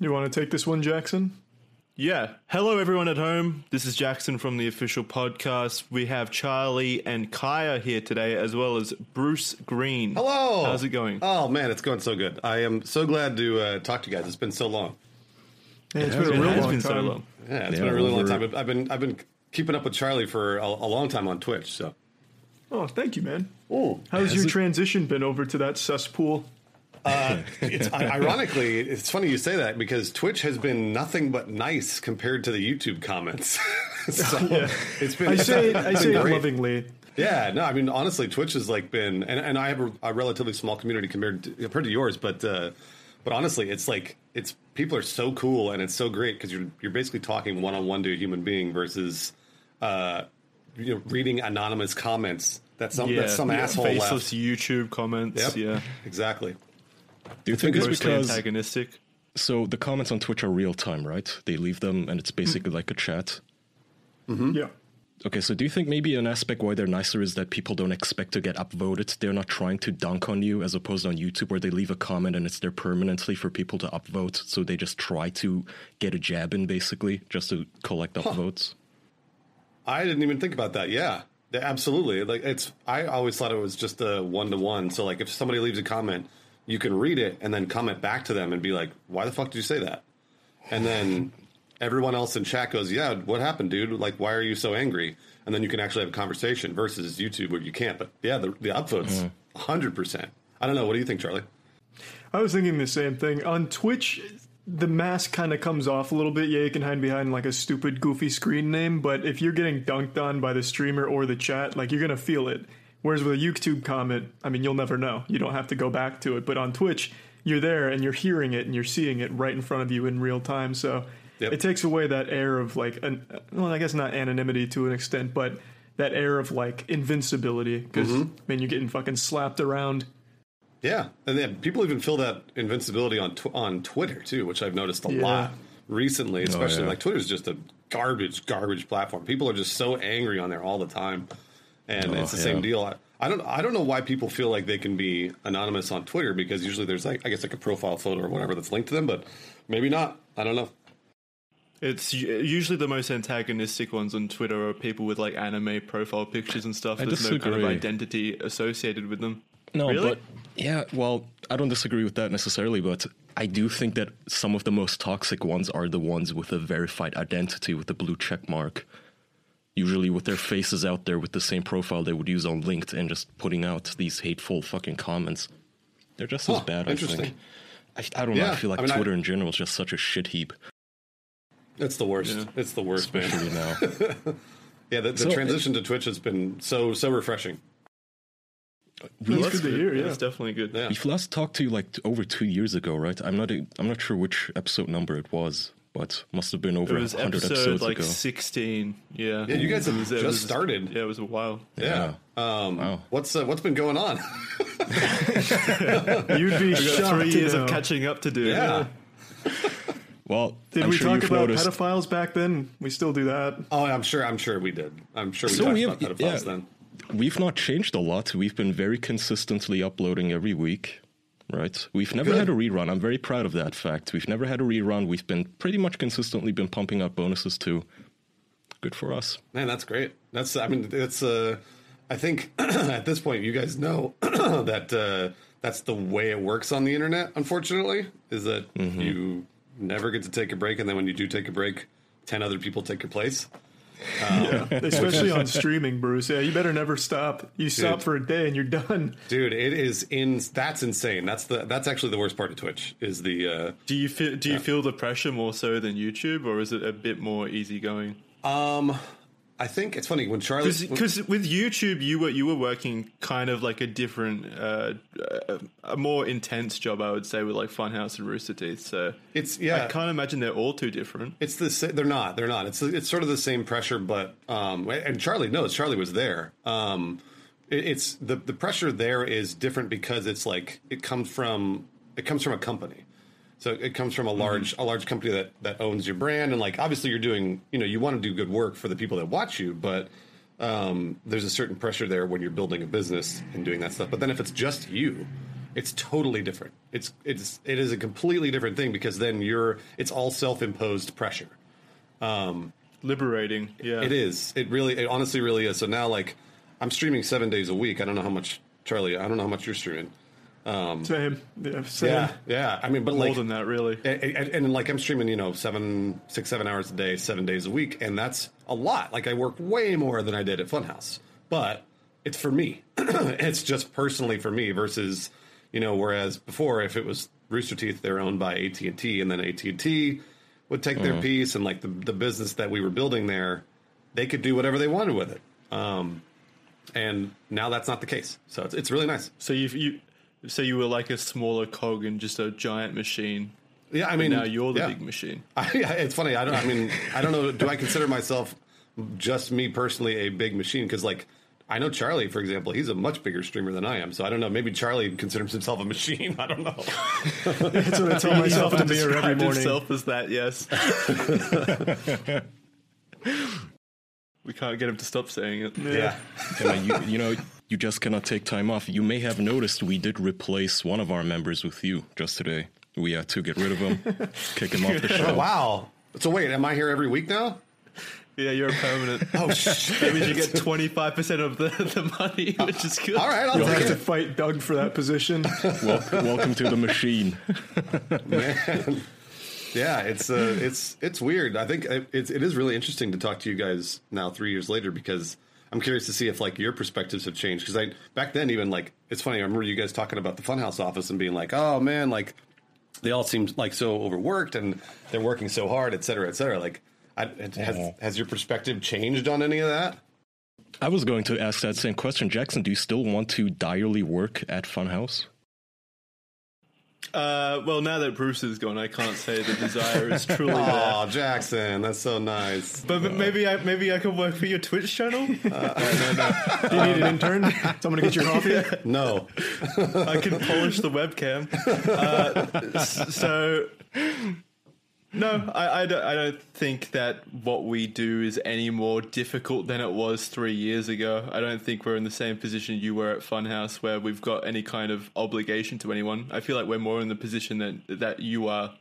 You want to take this one, Jackson? Yeah. Hello, everyone at home. This is Jackson from the official podcast. We have Charlie and Kaya here today, as well as Bruce Greene. Hello. How's it going? Oh, man, it's going so good. I am so glad to talk to you guys. It's been so long. Yeah, it's been a really long time. Yeah, it's been a really long time. I've been keeping up with Charlie for a long time on Twitch. So. Oh, thank you, man. Oh, how's your transition been over to that cesspool? Ironically, it's funny you say that because Twitch has been nothing but nice compared to the YouTube comments. So yeah. I say it lovingly. Yeah, no, I mean, honestly, Twitch has like been, and I have a relatively small community compared to yours, but honestly, it's like people are so cool and it's so great because you're basically talking one-on-one to a human being versus reading anonymous comments that some asshole left. Faceless YouTube comments. Yep. Yeah, exactly. Do you think it's because antagonistic? So the comments on Twitch are real time, right? They leave them and it's basically like a chat. Mm-hmm. Yeah. Okay, so do you think maybe an aspect why they're nicer is that people don't expect to get upvoted? They're not trying to dunk on you, as opposed on YouTube where they leave a comment and it's there permanently for people to upvote. So they just try to get a jab in, basically, just to collect upvotes. I didn't even think about that. Yeah, absolutely. Like I always thought it was just a one-to-one. So like if somebody leaves a comment, you can read it and then comment back to them and be like, why the fuck did you say that? And then everyone else in chat goes, yeah, what happened, dude? Like, why are you so angry? And then you can actually have a conversation versus YouTube where you can't. But yeah, the upvotes, 100%. I don't know. What do you think, Charlie? I was thinking the same thing. On Twitch, the mask kind of comes off a little bit. Yeah, you can hide behind like a stupid, goofy screen name. But if you're getting dunked on by the streamer or the chat, like you're going to feel it. Whereas with a YouTube comment, I mean, you'll never know. You don't have to go back to it. But on Twitch, you're there and you're hearing it and you're seeing it right in front of you in real time. So it takes away that air of like, I guess not anonymity to an extent, but that air of like invincibility. Because, man, you're getting fucking slapped around. Yeah. And then people even feel that invincibility on Twitter, too, which I've noticed a lot recently, especially like Twitter's just a garbage platform. People are just so angry on there all the time. And it's the same deal. I don't know why people feel like they can be anonymous on Twitter, because usually there's like a profile photo or whatever that's linked to them, but maybe not. I don't know. It's usually the most antagonistic ones on Twitter are people with like anime profile pictures and stuff. There's no kind of identity associated with them. No, really? But yeah, well, I don't disagree with that necessarily, but I do think that some of the most toxic ones are the ones with a verified identity with the blue check mark. Usually with their faces out there with the same profile they would use on LinkedIn, just putting out these hateful fucking comments. They're just as bad, I think. I don't know. I feel like Twitter in general is just such a shit heap. It's the worst. Yeah. It's the worst, especially now. Yeah, the transition to Twitch has been so refreshing. That's good to hear. Yeah, it's definitely good. Yeah. We've last talked to you like over 2 years ago, right? I'm not sure which episode number it was. But must have been over 100 episodes like ago. 16, yeah. Yeah, you guys have just started. Yeah, it was a while. Yeah. Wow. What's been going on? You'd be shocked. 3 years of catching up to do. Yeah. Well, did we talk about pedophiles back then? We still do that. Oh, I'm sure we did. I'm sure we talked about pedophiles then. We've not changed a lot. We've been very consistently uploading every week. Right. We've never had a rerun. I'm very proud of that fact. We've never had a rerun. We've been pretty much consistently been pumping up bonuses too. Good for us. Man, that's great. I think at this point you guys know that that's the way it works on the internet, unfortunately, is that you never get to take a break, and then when you do take a break, 10 other people take your place. Especially on streaming, Bruce. Yeah, you better never stop. You stop for a day and you're done. Dude, it is that's insane. That's actually the worst part of Twitch is the Do you feel the pressure more so than YouTube, or is it a bit more easygoing? I think it's funny when Charlie, because with YouTube you were working kind of like a different, a more intense job, I would say, with like Funhouse and Rooster Teeth. So it's I can't imagine they're all too different. It's they're not. It's sort of the same pressure, but and Charlie knows. Charlie was there. It's the pressure there is different because it's like it comes from a company. So it comes from a large company that owns your brand. And like, obviously you're doing, you want to do good work for the people that watch you, but there's a certain pressure there when you're building a business and doing that stuff. But then if it's just you, It's totally different. It is a completely different thing, because then it's all self-imposed pressure. Liberating. Yeah, it is. It honestly really is. So now, like, I'm streaming 7 days a week. I don't know how much, Charlie, I don't know how much you're streaming. Same. Yeah, same. Yeah. I mean, but more than that, really. And like, I'm streaming, 7 hours a day, 7 days a week. And that's a lot. Like, I work way more than I did at Funhouse, but it's for me. It's just personally for me versus, whereas before, if it was Rooster Teeth, they're owned by AT&T, and then AT&T would take their piece, and like the business that we were building there, they could do whatever they wanted with it. And now that's not the case. So it's really nice. So you were like a smaller cog in just a giant machine. Yeah, I mean, now you're the big machine. It's funny. I don't know. Do I consider myself, just me personally, a big machine? Because like, I know Charlie, for example, he's a much bigger streamer than I am. So I don't know. Maybe Charlie considers himself a machine. I don't know. That's what I tell myself to be every morning. Self as that, yes. We can't get him to stop saying it. Yeah. You just cannot take time off. You may have noticed we did replace one of our members with you just today. We had to get rid of him, kick him off the show. Oh, wow. So wait, am I here every week now? Yeah, you're a permanent. Oh, shit. That means you get 25% of the money, which is good. All right, You'll have to fight Doug for that position. Welcome to the machine. Man. Yeah, it's weird. I think it is really interesting to talk to you guys now 3 years later, because I'm curious to see if like your perspectives have changed. Because back then, even like, it's funny, I remember you guys talking about the Funhouse office and being like, oh, man, like they all seem like so overworked and they're working so hard, et cetera, et cetera. Like, has your perspective changed on any of that? I was going to ask that same question. Jackson, do you still want to direly work at Funhouse? Well, now that Bruce is gone, I can't say the desire is truly there. Oh, Jackson, that's so nice. But maybe I could work for your Twitch channel? No. Do you need an intern? Someone to get your coffee? No. I can polish the webcam. No, I don't think that what we do is any more difficult than it was 3 years ago. I don't think we're in the same position you were at Funhouse, where we've got any kind of obligation to anyone. I feel like we're more in the position that you are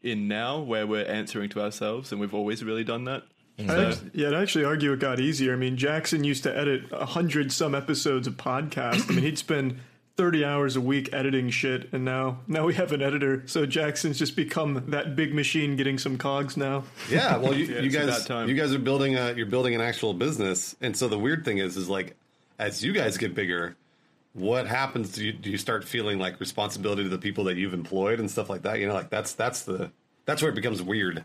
in now, where we're answering to ourselves, and we've always really done that. I'd actually argue it got easier. I mean, Jackson used to edit 100-some episodes of podcasts. I mean, he'd spend 30 hours a week editing shit, and now we have an editor, so Jackson's just become that big machine getting some cogs now. Yeah, well, you guys are building you're building an actual business, and so the weird thing is like, as you guys get bigger, what happens? Do you start feeling like responsibility to the people that you've employed and stuff like that? Like that's where it becomes weird.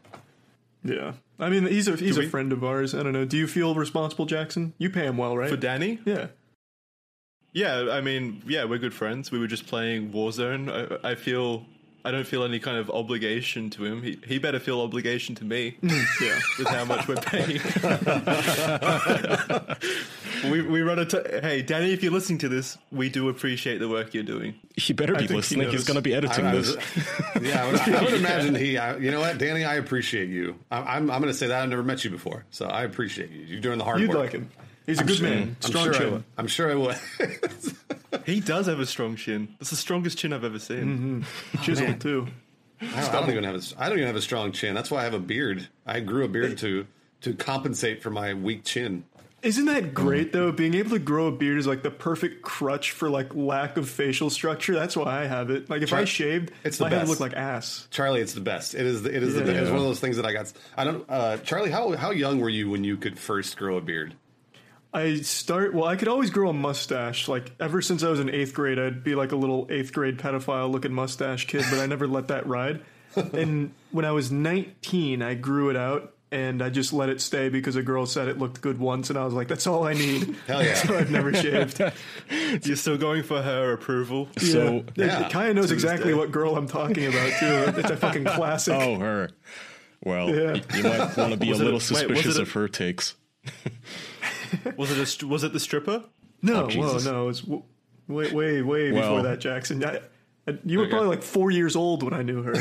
Yeah, I mean, he's a friend of ours. I don't know. Do you feel responsible, Jackson? You pay him well, right? For Danny? Yeah. Yeah, I mean, we're good friends. We were just playing Warzone. I don't feel any kind of obligation to him. He better feel obligation to me. Yeah, with how much we're paying. we run a. Hey, Danny, if you're listening to this, we do appreciate the work you're doing. He better be listening. He's going to be editing this. Yeah, I would imagine he. You know what, Danny? I appreciate you. I'm going to say that I've never met you before, so I appreciate you. You're doing the hard work. You'd like him. He's a good man. Strong chin. I'm sure I would. He does have a strong chin. That's the strongest chin I've ever seen. Mm-hmm. Chiseled too. I don't even have a strong chin. That's why I have a beard. I grew a beard to compensate for my weak chin. Isn't that great though? Being able to grow a beard is like the perfect crutch for like lack of facial structure. That's why I have it. Like if I shaved, my head would look like ass. Charlie, it's the best. It is one of those things that I got. Charlie, how young were you when you could first grow a beard? I could always grow a mustache. Like, ever since I was in 8th grade, I'd be like a little 8th grade pedophile-looking mustache kid, but I never let that ride. And when I was 19, I grew it out, and I just let it stay because a girl said it looked good once, and I was like, that's all I need. Hell yeah. So I've never shaved. You're still going for her approval? Yeah. So, yeah. Kaya knows exactly what girl I'm talking about, too. It's a fucking classic. Oh, her. Well, you might want to be a little suspicious of her takes. Was it the stripper? No, no, it was way before that, Jackson. You were probably like 4 years old when I knew her.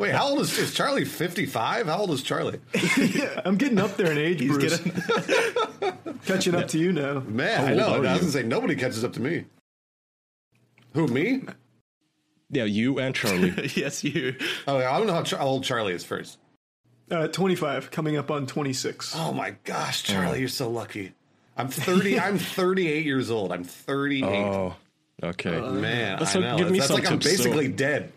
Wait, how old is Charlie? 55? How old is Charlie? Yeah, I'm getting up there in age, Bruce. Catching up to you now. Man, I know. I was going to say, nobody catches up to me. Who, me? Yeah, you and Charlie. Yes, you. Oh, I don't know how old Charlie is first. 25, coming up on 26. Oh my gosh, Charlie, you're so lucky. I'm 30. I'm 38 years old. I'm 38. Oh, okay. Man, I know. Give me that's like I'm basically dead.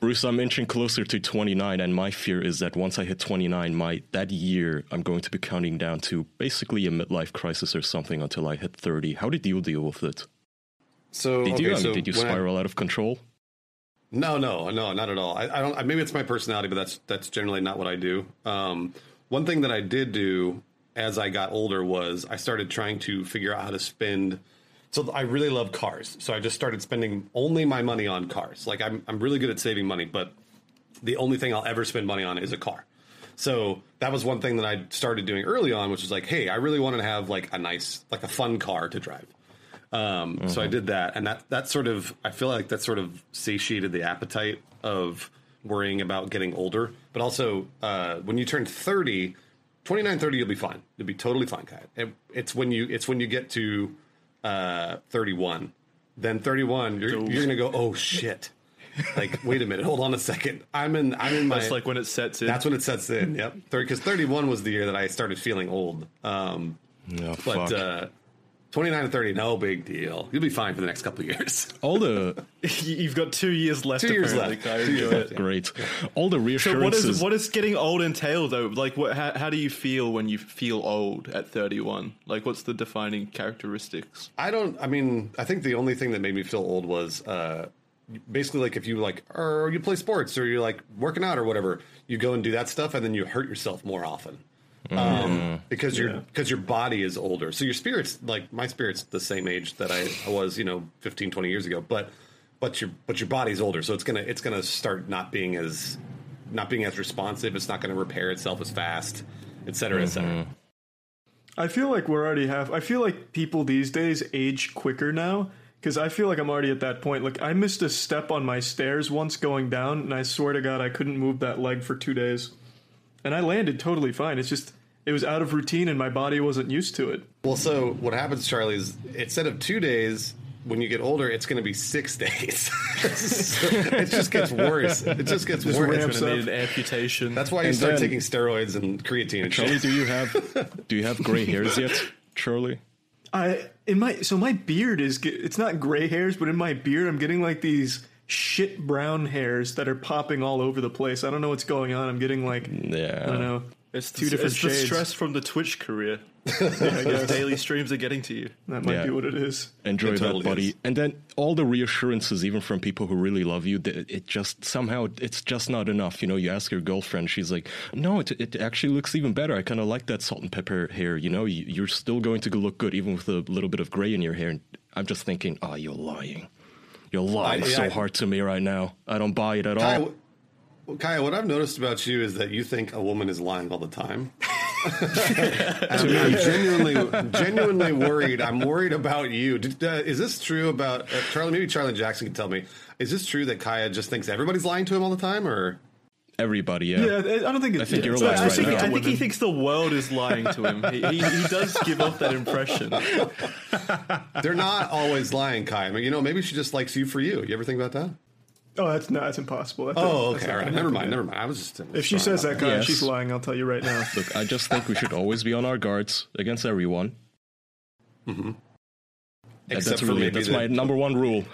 Bruce, I'm inching closer to 29, and my fear is that once I hit 29, that year I'm going to be counting down to basically a midlife crisis or something until I hit 30. How did you deal with it? Did you spiral out of control? No, not at all. I don't. Maybe it's my personality, but that's generally not what I do. One thing that I did do as I got older was I started trying to figure out how to spend. So I really love cars. So I just started spending only my money on cars. Like I'm really good at saving money, but the only thing I'll ever spend money on is a car. So that was one thing that I started doing early on, which was like, hey, I really wanted to have like a nice, like a fun car to drive. So I did that. And that sort of, I feel like that sort of satiated the appetite of worrying about getting older. But also when you turn 30, 29, 30, you'll be fine. You'll be totally fine, Kaya. It's when you get to 31, then 31, you're gonna go, oh shit, like wait a minute, hold on a second, I'm in my, that's like when it sets in. That's when it sets in. Yep, because 31 was the year that I started feeling old. But fuck. 29 to 30, no big deal. You'll be fine for the next couple of years. You've got 2 years left. 2 years left. Great. All the reassurances. So what is getting old entail, though? Like, how do you feel when you feel old at 31? Like, what's the defining characteristics? I think the only thing that made me feel old was basically like if you like, or you play sports or you're like working out or whatever, you go and do that stuff and then you hurt yourself more often. Because your body is older. So your spirit's like, my spirit's the same age that I was, 15, 20 years ago, but your body's older. So it's going to start not being as responsive. It's not going to repair itself as fast, et cetera. I feel like I feel like people these days age quicker now. Because I feel like I'm already at that point. Like, I missed a step on my stairs once going down, and I swear to God, I couldn't move that leg for 2 days. And I landed totally fine. It's just, it was out of routine and my body wasn't used to it. Well, so what happens, Charlie, is instead of 2 days, when you get older, it's going to be 6 days. So it just gets worse. It's going to need an amputation. That's why you start taking steroids and creatine. And Charlie, do you have gray hairs yet, Charlie? My beard is, it's not gray hairs, but in my beard, I'm getting like these shit brown hairs that are popping all over the place. I don't know what's going on. I'm getting like, I don't know. It's two different shades. It's the stress from the Twitch career. Yeah, daily streams are getting to you. That might be what it is. Enjoy that, buddy. Is. And then all the reassurances, even from people who really love you, it just somehow, it's just not enough. You ask your girlfriend, she's like, no, it actually looks even better. I kind of like that salt and pepper hair. You're still going to look good even with a little bit of gray in your hair. And I'm just thinking, oh, you're lying. You're lying so hard to me right now. I don't buy it at all. Kaya, what I've noticed about you is that you think a woman is lying all the time. I'm genuinely worried. I'm worried about you. Is this true about Charlie? Maybe Charlie and Jackson can tell me. Is this true that Kaya just thinks everybody's lying to him all the time, or everybody? Yeah, I don't think. I think you're lying. I think he thinks the world is lying to him. He does give off that impression. They're not always lying, Kaya. I mean, maybe she just likes you for you. You ever think about that? Oh, that's impossible. That's okay. All right. Never mind. I was just. If she says that, Kaya, she's lying. I'll tell you right now. Look, I just think we should always be on our guards against everyone. Mm-hmm. That's my number one rule.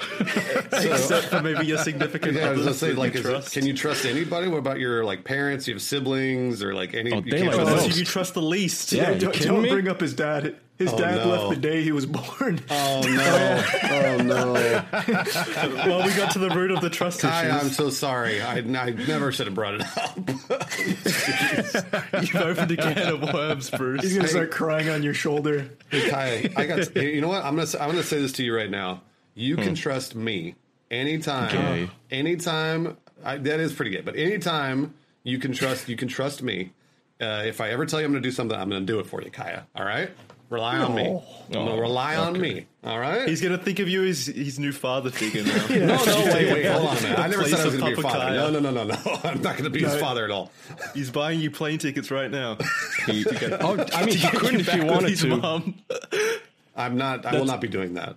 Except for maybe your significant other. I was gonna say, like, can you trust anybody? What about your like parents? You have siblings, or like any? Oh, you trust the least. Yeah, don't bring up his dad. His dad left the day he was born. Oh no! Oh no! Well, we got to the root of the trust issues. I'm so sorry. I never should have brought it up. You've opened a can of worms, Bruce. He's gonna start crying on your shoulder. Hey, Kaya, you know what? I'm gonna say this to you right now. You can trust me anytime. Okay. Anytime. That is pretty good. But anytime you can trust me. If I ever tell you I'm gonna do something, I'm gonna do it for you, Kaya. All right. Rely on me. All right. He's gonna think of you as his new father figure now. Yeah. No, wait, hold on, man. I never said I was gonna be your father. Kaya. No. I'm not gonna be his father at all. He's buying you plane tickets right now. He couldn't if he wanted to. Mom. I will not be doing that.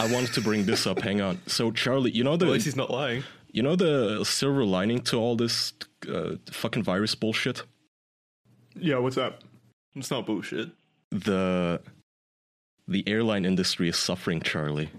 I wanted to bring this up. Hang on. So, Charlie, you know the... At least he's not lying. You know the silver lining to all this fucking virus bullshit? Yeah, what's that? It's not bullshit. The airline industry is suffering, Charlie.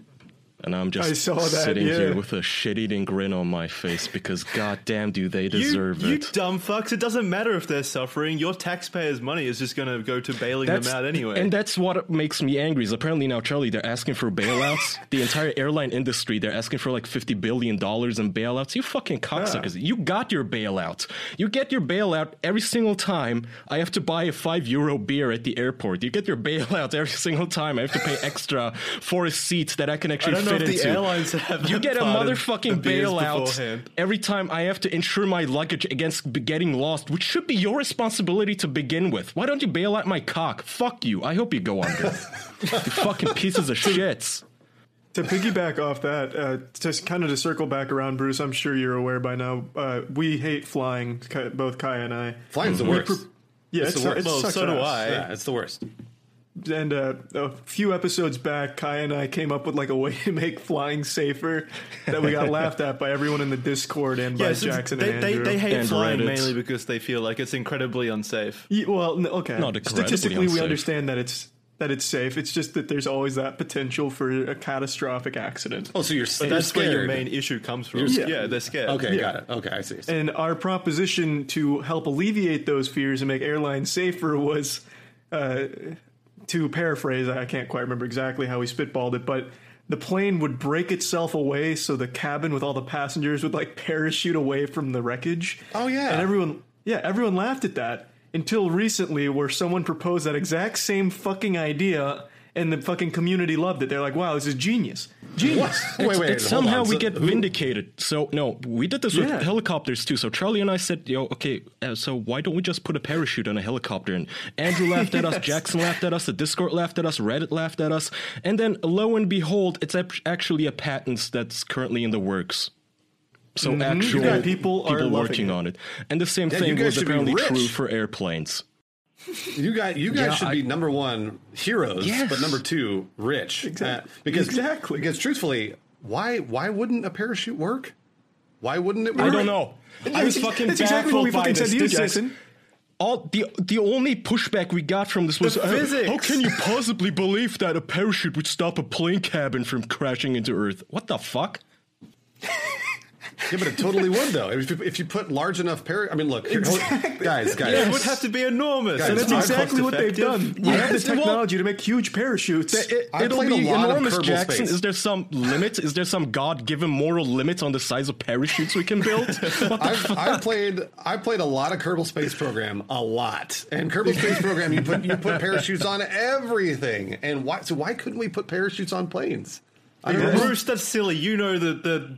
And I'm just sitting here with a shit-eating grin on my face because goddamn do they deserve it. You dumb fucks. It doesn't matter if they're suffering. Your taxpayers' money is just going to go to bailing them out anyway. And that's what makes me angry is apparently now, Charlie, they're asking for bailouts. The entire airline industry, they're asking for like $50 billion in bailouts. You fucking cocksuckers. Yeah. You got your bailout. You get your bailout every single time I have to buy a €5 beer at the airport. You get your bailout every single time I have to pay extra for a seat that I can actually fit. If the airlines have you get a motherfucking bailout beforehand. Every time I have to insure my luggage against getting lost, which should be your responsibility to begin with. Why don't you bail out my cock? Fuck you. I hope you go under. You fucking pieces of shits. To piggyback off that, just kind of to circle back around, Bruce, I'm sure you're aware by now, we hate flying, both Kaya and I. Flying's the worst. Yeah, it's the worst. Well, so do I. Yeah, it's the worst. And a few episodes back, Kaya and I came up with like a way to make flying safer that we got laughed at by everyone in the Discord and by Jackson and Andrew. They hate and flying Reddit. Mainly because they feel like it's incredibly unsafe. Okay. Not incredibly statistically, unsafe. We understand that it's safe. It's just that there's always that potential for a catastrophic accident. Oh, so you're scared. But that's where your main issue comes from. Yeah, they're scared. Okay, got it. Okay, I see. And our proposition to help alleviate those fears and make airlines safer was... to paraphrase, I can't quite remember exactly how we spitballed it, but the plane would break itself away so the cabin with all the passengers would like parachute away from the wreckage. Oh, yeah. And everyone laughed at that until recently where someone proposed that exact same fucking idea and the fucking community loved it. They're like, wow, this is genius. Genius. Wait, somehow we get vindicated. So, no, we did this with helicopters, too. So Charlie and I said, yo, okay, so why don't we just put a parachute on a helicopter? And Andrew laughed at us, Jackson laughed at us, the Discord laughed at us, Reddit laughed at us. And then, lo and behold, it's actually a patent that's currently in the works. So actual people are working on it. And the same thing was apparently true for airplanes. You guys should be number one heroes, but number two rich. Exactly. Because truthfully, why wouldn't a parachute work? Why wouldn't it work? I don't know. I was fucking baffled by this. The only pushback we got from this was physics. How can you possibly believe that a parachute would stop a plane cabin from crashing into Earth? What the fuck? Yeah, but it totally would, though. If you put large enough I mean, look, guys. Yeah, it would have to be enormous. Guys, and that's exactly what they've done. We have the technology to make huge parachutes. It'll be enormous, Jackson. Is there some limit? Is there some God-given moral limit on the size of parachutes we can build? I played a lot of Kerbal Space Program, a lot. And Kerbal Space Program, you put parachutes on everything. And why couldn't we put parachutes on planes? Bruce, that's silly. You know that the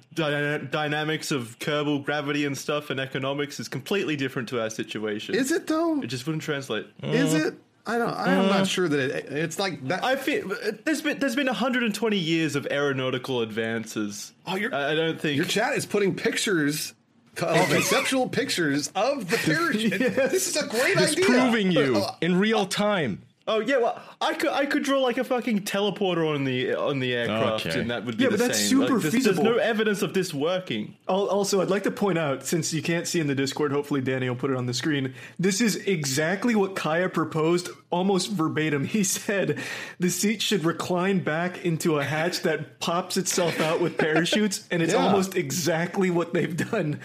dynamics of Kerbal gravity and stuff and economics is completely different to our situation. Is it though? It just wouldn't translate. Is it? I'm not sure that it's like that. I feel there's been 120 years of aeronautical advances. Oh, I don't think your chat is putting pictures. Conceptual pictures of the parachute. Yes. This is a great idea. Proving you in real time. Oh yeah, well, I could draw like a fucking teleporter on the aircraft, and that would be the same. Yeah, but that's super feasible. There's no evidence of this working. Also, I'd like to point out, since you can't see in the Discord, hopefully Danny will put it on the screen. This is exactly what Kaya proposed, almost verbatim. He said the seat should recline back into a hatch that pops itself out with parachutes, and it's almost exactly what they've done.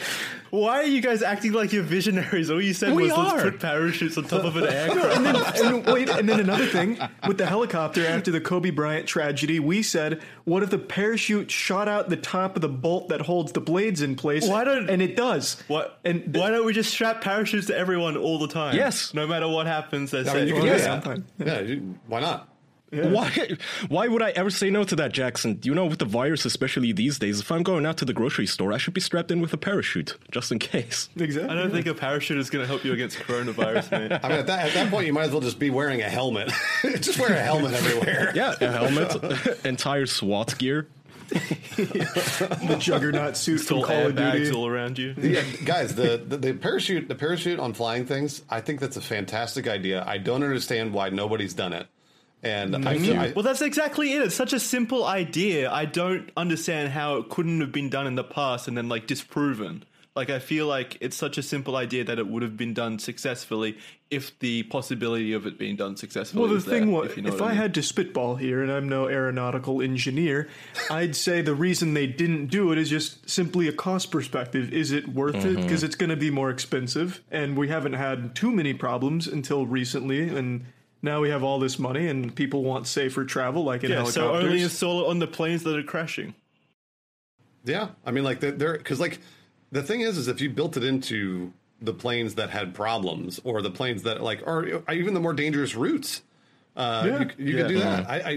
Why are you guys acting like you're visionaries? All you said was let's put parachutes on top of an aircraft. And then another thing, with the helicopter after the Kobe Bryant tragedy, we said, what if the parachute shot out the top of the bolt that holds the blades in place? And it does. Why don't we just strap parachutes to everyone all the time? Yes. No matter what happens, they're safe. Why not? Yeah. Why would I ever say no to that, Jackson? You know, with the virus, especially these days, if I'm going out to the grocery store, I should be strapped in with a parachute, just in case. Exactly. I don't think a parachute is going to help you against coronavirus, man. I mean, at that point, you might as well just be wearing a helmet. Just wear a helmet everywhere. Yeah, a helmet, entire SWAT gear. The juggernaut suit from Call of Duty all around you. Yeah, guys, the parachute on flying things, I think that's a fantastic idea. I don't understand why nobody's done it. And well, that's exactly it. It's such a simple idea. I don't understand how it couldn't have been done in the past and then like disproven. Like, I feel like it's such a simple idea that it would have been done successfully if the possibility of it being done successfully. Well, the thing was, if I had to spitball here, and I'm no aeronautical engineer, I'd say the reason they didn't do it is just simply a cost perspective. Is it worth it? Because it's going to be more expensive, and we haven't had too many problems until recently, and now we have all this money, and people want safer travel, like in helicopters. Yeah, so only install it on the planes that are crashing. Yeah, I mean, like, they're... Because, like... The thing is if you built it into the planes that had problems or the planes that like are even the more dangerous routes, you could do that.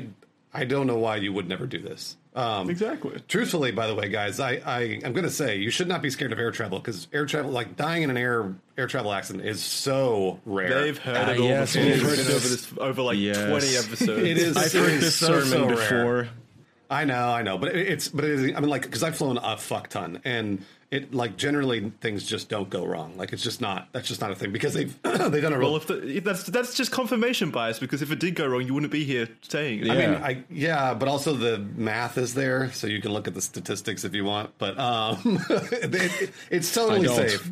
I don't know why you would never do this. Exactly. Truthfully, by the way, guys, I'm going to say you should not be scared of air travel because air travel, like dying in an air travel accident, is so rare. They've heard it all. Yes, we've heard it over like 20 episodes. It is. I've heard this sermon before. I know, but it is. I mean, like, because I've flown a fuck ton, and it like generally things just don't go wrong. Like, that's just not a thing because they've done a real. Well, that's just confirmation bias because if it did go wrong, you wouldn't be here saying it. I mean, but also the math is there, so you can look at the statistics if you want. But it's totally safe.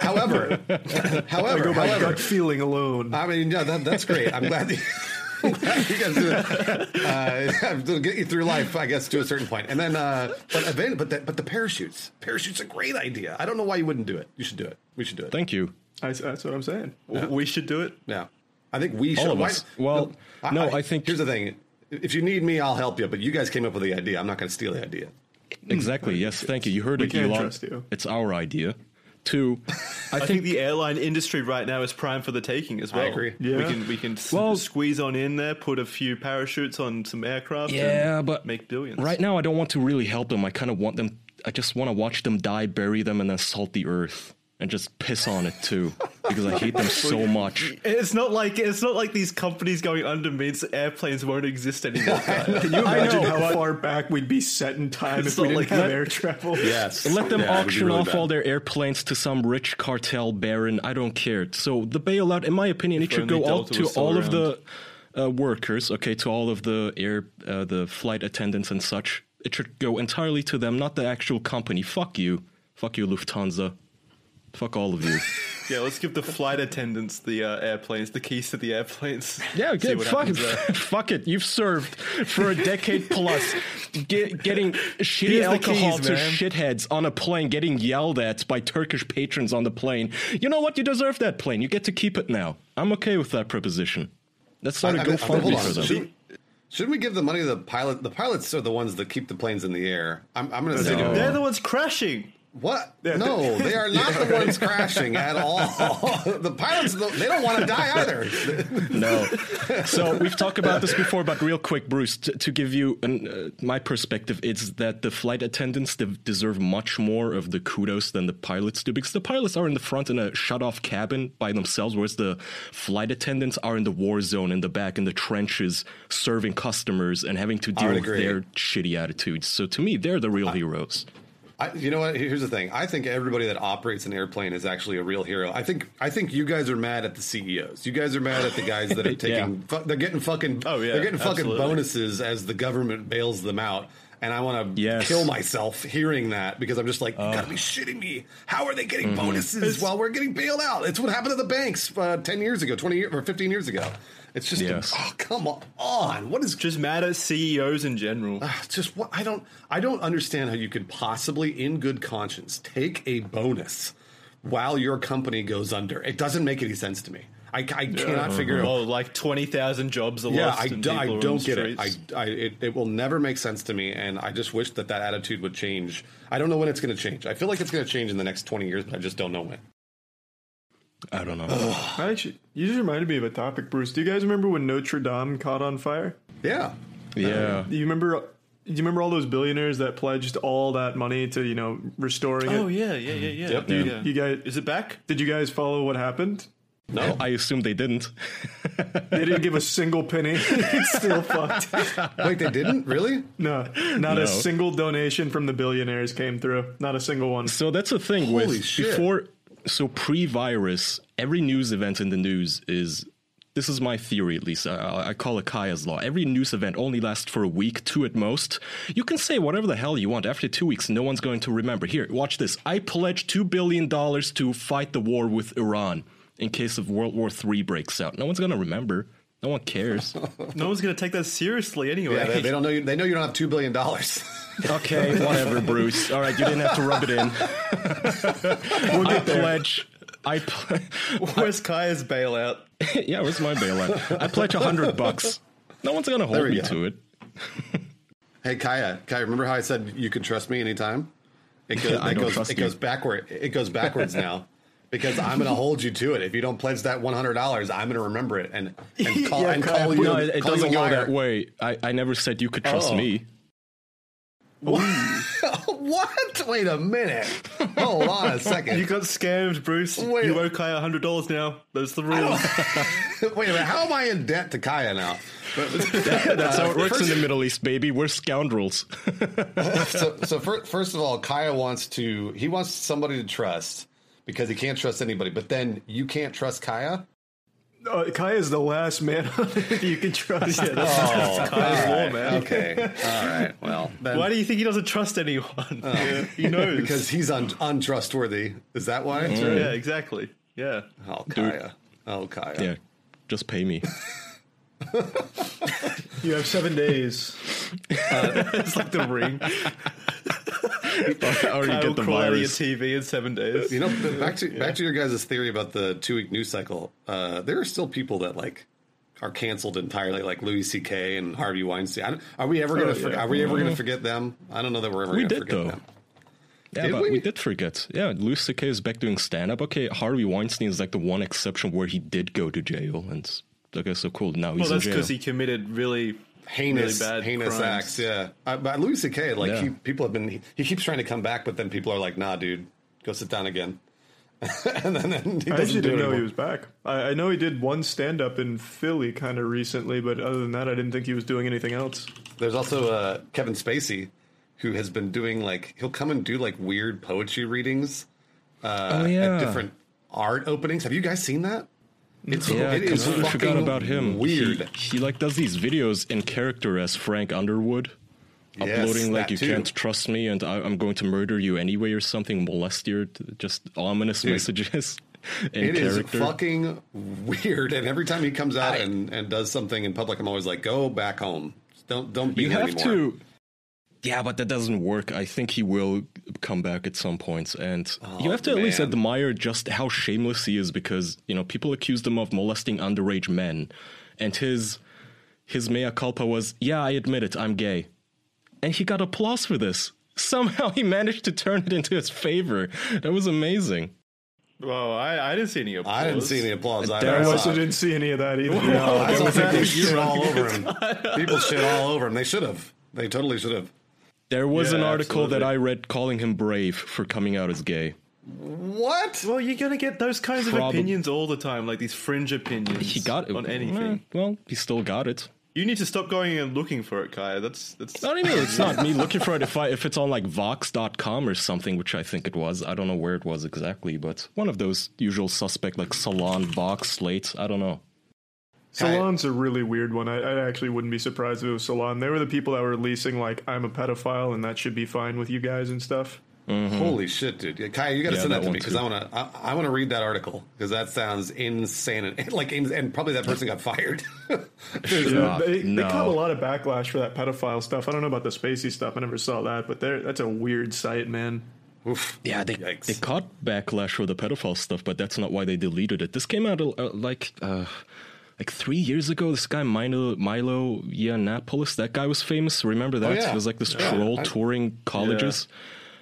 However, I go by gut feeling alone. I mean, yeah, that's great. I'm glad that you guys do it. Get you through life, I guess, to a certain point. And then, but the parachutes. Parachutes are a great idea. I don't know why you wouldn't do it. You should do it. We should do it. Thank you. That's what I'm saying. Yeah. We should do it. Yeah. I think we should. All of us. I think... Here's the thing. If you need me, I'll help you. But you guys came up with the idea. I'm not going to steal the idea. Exactly. Yes, thank you. You heard it, Elon. It's our idea. Two, I think the airline industry right now is prime for the taking as well. I agree. Yeah. We can squeeze on in there, put a few parachutes on some aircraft and make billions. Right now I don't want to really help them. I just want to watch them die, bury them, and then salt the earth. And just piss on it too, because I hate them so much. It's not like these companies going under means airplanes won't exist anymore. Can you imagine how far back we'd be set in time if we didn't have air travel? Yes, let them auction off all their airplanes to some rich cartel baron. I don't care. So the bailout, in my opinion, it should go out to all of the workers. Okay, to all of the the flight attendants and such. It should go entirely to them, not the actual company. Fuck you, Lufthansa. Fuck all of you. Yeah, let's give the flight attendants the airplanes, the keys to the airplanes. Yeah, good. Fuck it. You've served for a decade plus. Getting shitty alcohol to shitheads on a plane, getting yelled at by Turkish patrons on the plane. You know what? You deserve that plane. You get to keep it now. I'm okay with that proposition. That's not a GoFundMe for them. Shouldn't we give the money to the pilot? The pilots are the ones that keep the planes in the air. I'm going to say they're the ones crashing. What? No, they are not the ones crashing at all. The pilots, they don't want to die either. No. So we've talked about this before, but real quick, Bruce, to give you my perspective, it's that the flight attendants deserve much more of the kudos than the pilots do, because the pilots are in the front in a shut-off cabin by themselves, whereas the flight attendants are in the war zone in the back, in the trenches, serving customers and having to deal with their shitty attitudes. So to me, they're the real heroes. You know what? Here's the thing. I think everybody that operates an airplane is actually a real hero. I think you guys are mad at the CEOs. You guys are mad at the guys that are taking. Yeah. They're getting fucking. Oh yeah, they're getting fucking bonuses as the government bails them out. And I want to kill myself hearing that because I'm just like, you gotta be shitting me. How are they getting bonuses while we're getting bailed out? It's what happened to the banks 10 years ago, 15 years ago. It's just, come on. What is just mad at CEOs in general? I don't understand how you could possibly, in good conscience, take a bonus while your company goes under. It doesn't make any sense to me. I cannot figure out. Oh, like 20,000 jobs are lost. Yeah, I don't get it. It will never make sense to me, and I just wish that attitude would change. I don't know when it's going to change. I feel like it's going to change in the next 20 years, but I just don't know when. I don't know. You just reminded me of a topic, Bruce. Do you guys remember when Notre Dame caught on fire? Yeah. Yeah. Do you remember all those billionaires that pledged all that money to, restoring it? Oh, yeah. Yep. You guys, is it back? Did you guys follow what happened? No, I assume they didn't. They didn't give a single penny. It's still fucked. Wait, they didn't? Really? No. Not a single donation from the billionaires came through. Not a single one. So that's the thing. Holy shit. So pre-virus, every news event in the news is This is my theory, at least. I call it Kaya's Law. Every news event only lasts for a week, two at most. You can say whatever the hell you want. After 2 weeks, no one's going to remember. Here, watch this. I pledge $2 billion to fight the war with Iran in case of World War III breaks out. No one's going to remember. No one cares. No one's going to take that seriously anyway. Yeah, they don't know. They know you don't have $2 billion. Okay, whatever, Bruce. All right, you didn't have to rub it in. We'll get there. Where's Kaya's bailout? Yeah, where's my bailout? I pledge $100. No one's going to hold me to it. Hey, Kaya, remember how I said you can trust me anytime? It goes backwards now. Because I'm going to hold you to it. If you don't pledge that $100, I'm going to remember it and call, and call you. No, it doesn't go that way. I never said you could trust me. What? What? Wait a minute. Hold on a second. You got scammed, Bruce. You owe Kaya $100 now. That's the rule. Wait a minute. How am I in debt to Kaya now? That's how it works in the Middle East, baby. We're scoundrels. First of all, Kaya wants somebody to trust. Because he can't trust anybody, but then you can't trust Kaya? Kaya's the last man you can trust. Yeah, that's Kaya's law, man. Okay, all right, well. Then. Why do you think he doesn't trust anyone? He knows. Because he's untrustworthy. Is that why? Mm. Right. Yeah, exactly. Yeah. Oh, Kaya. Yeah, just pay me. You have 7 days. It's like The Ring. I already get the virus. Your TV in 7 days. You know, back to your guys' theory about the 2 week news cycle. There are still people that are canceled entirely, like Louis C.K. and Harvey Weinstein. Are we ever going to? Are we ever going to forget them? I don't know that we're ever going to forget them. Yeah, we did forget. Yeah, Louis C.K. is back doing stand up. Okay, Harvey Weinstein is the one exception where he did go to jail, and okay, so cool. Now he's in jail. Well, that's because he committed really. Heinous crimes. Acts, yeah. But Louis C.K., people have been... He keeps trying to come back, but then people are like, nah, dude, go sit down again. And then he doesn't do it anymore. I actually didn't know he was back. I know he did one stand-up in Philly kind of recently, but other than that, I didn't think he was doing anything else. There's also Kevin Spacey, who has been doing, he'll come and do, weird poetry readings at different art openings. Have you guys seen that? It is fucking forgot about him. Weird. He does these videos in character as Frank Underwood, uploading you can't trust me and I'm going to murder you anyway or something, molest you, just ominous messages. It is fucking weird. And every time he comes out and does something in public, I'm always like, go back home. Don't be anymore. Yeah, but that doesn't work. I think he will come back at some points. And you have to at least admire just how shameless he is because, people accused him of molesting underage men. And his mea culpa was, I admit it, I'm gay. And he got applause for this. Somehow he managed to turn it into his favor. That was amazing. Well, I didn't see any applause. I also didn't see any of that either. No, I don't think they shit all over him. People shit all over him. They should have. They totally should have. There was an article that I read calling him brave for coming out as gay. What? Well, you're going to get those kinds of opinions all the time, like these fringe opinions on anything. Well, he still got it. You need to stop going and looking for it, Kaya. That's not even. It's not me looking for it. If it's on Vox.com or something, which I think it was. I don't know where it was exactly, but one of those usual suspect Salon, Vox, Slate. I don't know. Salon's a really weird one. I actually wouldn't be surprised if it was Salon. They were the people that were releasing, I'm a pedophile and that should be fine with you guys and stuff. Mm-hmm. Holy shit, dude. Kaya, you got to send that to me because I want to read that article because that sounds insane. And probably that person got fired. They caught a lot of backlash for that pedophile stuff. I don't know about the Spacey stuff. I never saw that, but that's a weird site, man. Oof. Yeah, they caught backlash for the pedophile stuff, but that's not why they deleted it. This came out 3 years ago, this guy Milo Yiannopoulos, that guy was famous. Remember that? He was this troll touring colleges.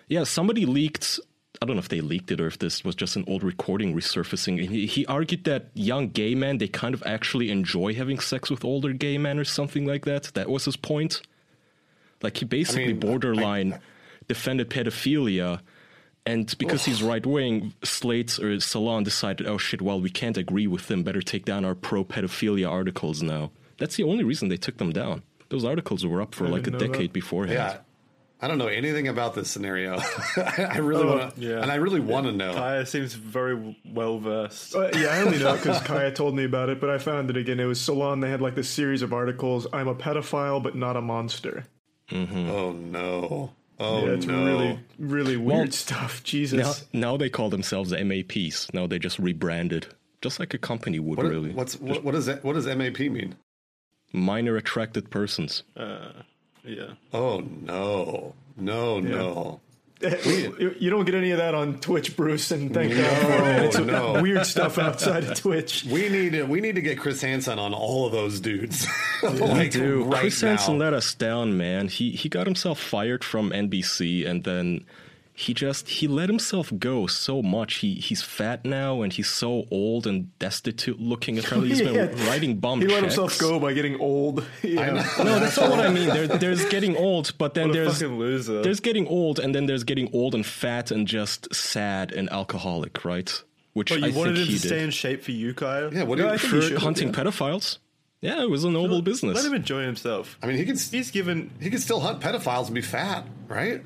Yeah, somebody leaked. I don't know if they leaked it or if this was just an old recording resurfacing. And he argued that young gay men, they kind of actually enjoy having sex with older gay men or something like that. That was his point. He basically borderline defended pedophilia. And because he's right-wing, Slate or Salon decided, oh, shit, well, we can't agree with them. Better take down our pro-pedophilia articles now. That's the only reason they took them down. Those articles were up for a decade beforehand. Yeah, I don't know anything about this scenario. I really want to know. Kaya seems very well versed. Yeah, I only know because Kaya told me about it, but I found it again. It was Salon. They had like this series of articles. I'm a pedophile, but not a monster. Mm-hmm. Oh no! Oh yeah, it's no! Really, really weird stuff. Jesus! Now they call themselves MAPs. Now they just rebranded, just like a company would. What does MAP mean? Minor attracted persons. Yeah. Oh no! No! You don't get any of that on Twitch, Bruce. And thank God for it. It's weird stuff outside of Twitch. We need to get Chris Hansen on all of those dudes. Chris Hansen let us down, man. He got himself fired from NBC, and then he let himself go so much. He's fat now, and he's so old and destitute looking. Apparently, he's been writing bum checks. He let himself go by getting old. Yeah. No, that's not what I mean. There's getting old, but then there's getting old, and then there's getting old and fat and just sad and alcoholic, right? Which but you I wanted think him to stay did. In shape for you, Kyle. Yeah, what do you for hunting pedophiles? Yeah, it was a noble business. Let him enjoy himself. I mean, he can still hunt pedophiles and be fat, right?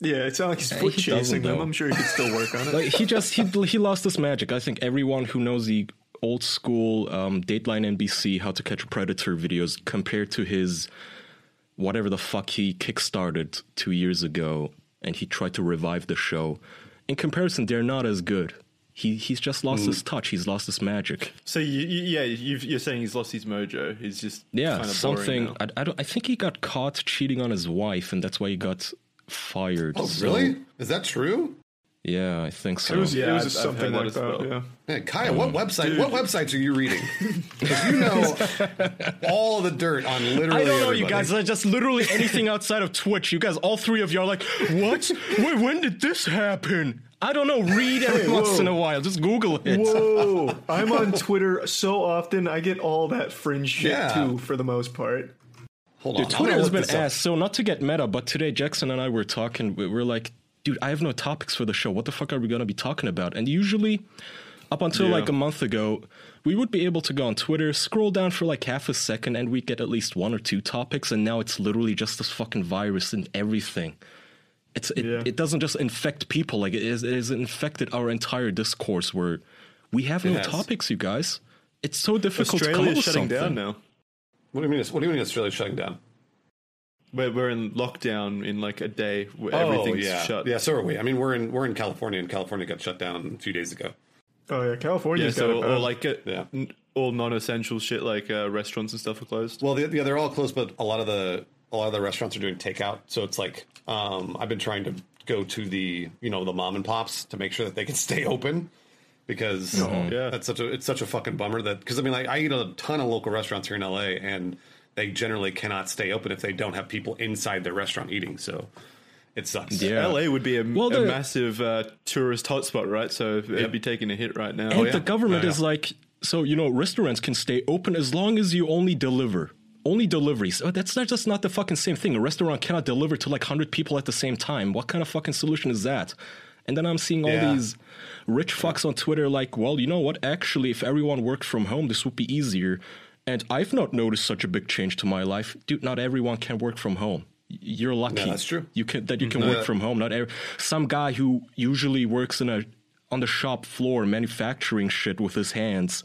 Yeah, it's not like he's foot chasing them. I'm sure he could still work on it. Like, he lost his magic. I think everyone who knows the old school Dateline NBC How to Catch a Predator videos compared to his whatever the fuck he kickstarted 2 years ago, and he tried to revive the show. In comparison, they're not as good. He's just lost his touch. He's lost his magic. So you're saying he's lost his mojo. He's just kind of something. I think he got caught cheating on his wife, and that's why he got fired. Oh, really? So, is that true? Yeah, I think so. It was something like that. Yeah. Man, Kaya, what websites are you reading? Because you know all the dirt on literally. I don't know, everybody. You guys. Like, just literally anything outside of Twitch. You guys, all three of you are like, what? Wait, when did this happen? I don't know. Read every once in a while. Just Google it. Whoa! I'm on Twitter so often. I get all that fringe shit too, for the most part. Hold on. Dude, Twitter has been ass. So not to get meta, but today Jackson and I were talking. We're like, dude, I have no topics for the show. What the fuck are we going to be talking about? And usually up until like a month ago, we would be able to go on Twitter, scroll down for like half a second, and we'd get at least one or two topics. And now it's literally just this fucking virus and everything. It doesn't just infect people. Like it has infected our entire discourse where we have no topics, you guys. It's so difficult to come up with something. Australia's shutting down now. What do you mean? What do you mean Australia's shutting down? We're in lockdown in like a day. Where everything's shut. Yeah, so are we. I mean, we're in California, and California got shut down a few days ago. Oh yeah, California. Yeah, so all non-essential shit like restaurants and stuff are closed. Well, yeah, they're all closed, but a lot of the restaurants are doing takeout. So it's like I've been trying to go to the mom and pops to make sure that they can stay open. Because it's such a fucking bummer that, because I mean, like, I eat a ton of local restaurants here in LA, and they generally cannot stay open if they don't have people inside their restaurant eating. So it sucks. Yeah. LA would be a massive tourist hotspot, right? So it'd be taking a hit right now. And the government is like, so, you know, restaurants can stay open as long as you only deliver. Only deliveries. Oh, that's not the fucking same thing. A restaurant cannot deliver to like 100 people at the same time. What kind of fucking solution is that? And then I'm seeing all these rich fucks on Twitter like, well, you know what? Actually, if everyone worked from home, this would be easier. And I've not noticed such a big change to my life. Dude, not everyone can work from home. You're lucky. No, that's true. You can work from home. Not some guy who usually works on the shop floor manufacturing shit with his hands,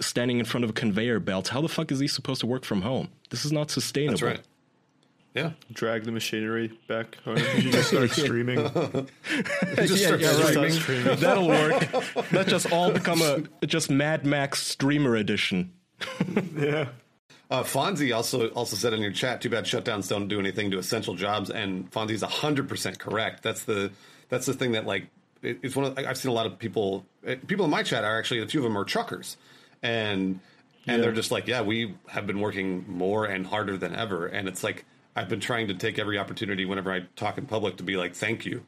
standing in front of a conveyor belt. How the fuck is he supposed to work from home? This is not sustainable. That's right. Yeah, drag the machinery back home. You just start streaming. Start streaming. That'll work. That just all become just Mad Max streamer edition. Yeah. Fonzie also said in your chat, too bad shutdowns don't do anything to essential jobs. And Fonzie's 100% correct. That's the thing that like it's one of I've seen a lot of people in my chat are actually a few of them are truckers and they're just like, yeah, we have been working more and harder than ever. And it's like, I've been trying to take every opportunity whenever I talk in public to be like, thank you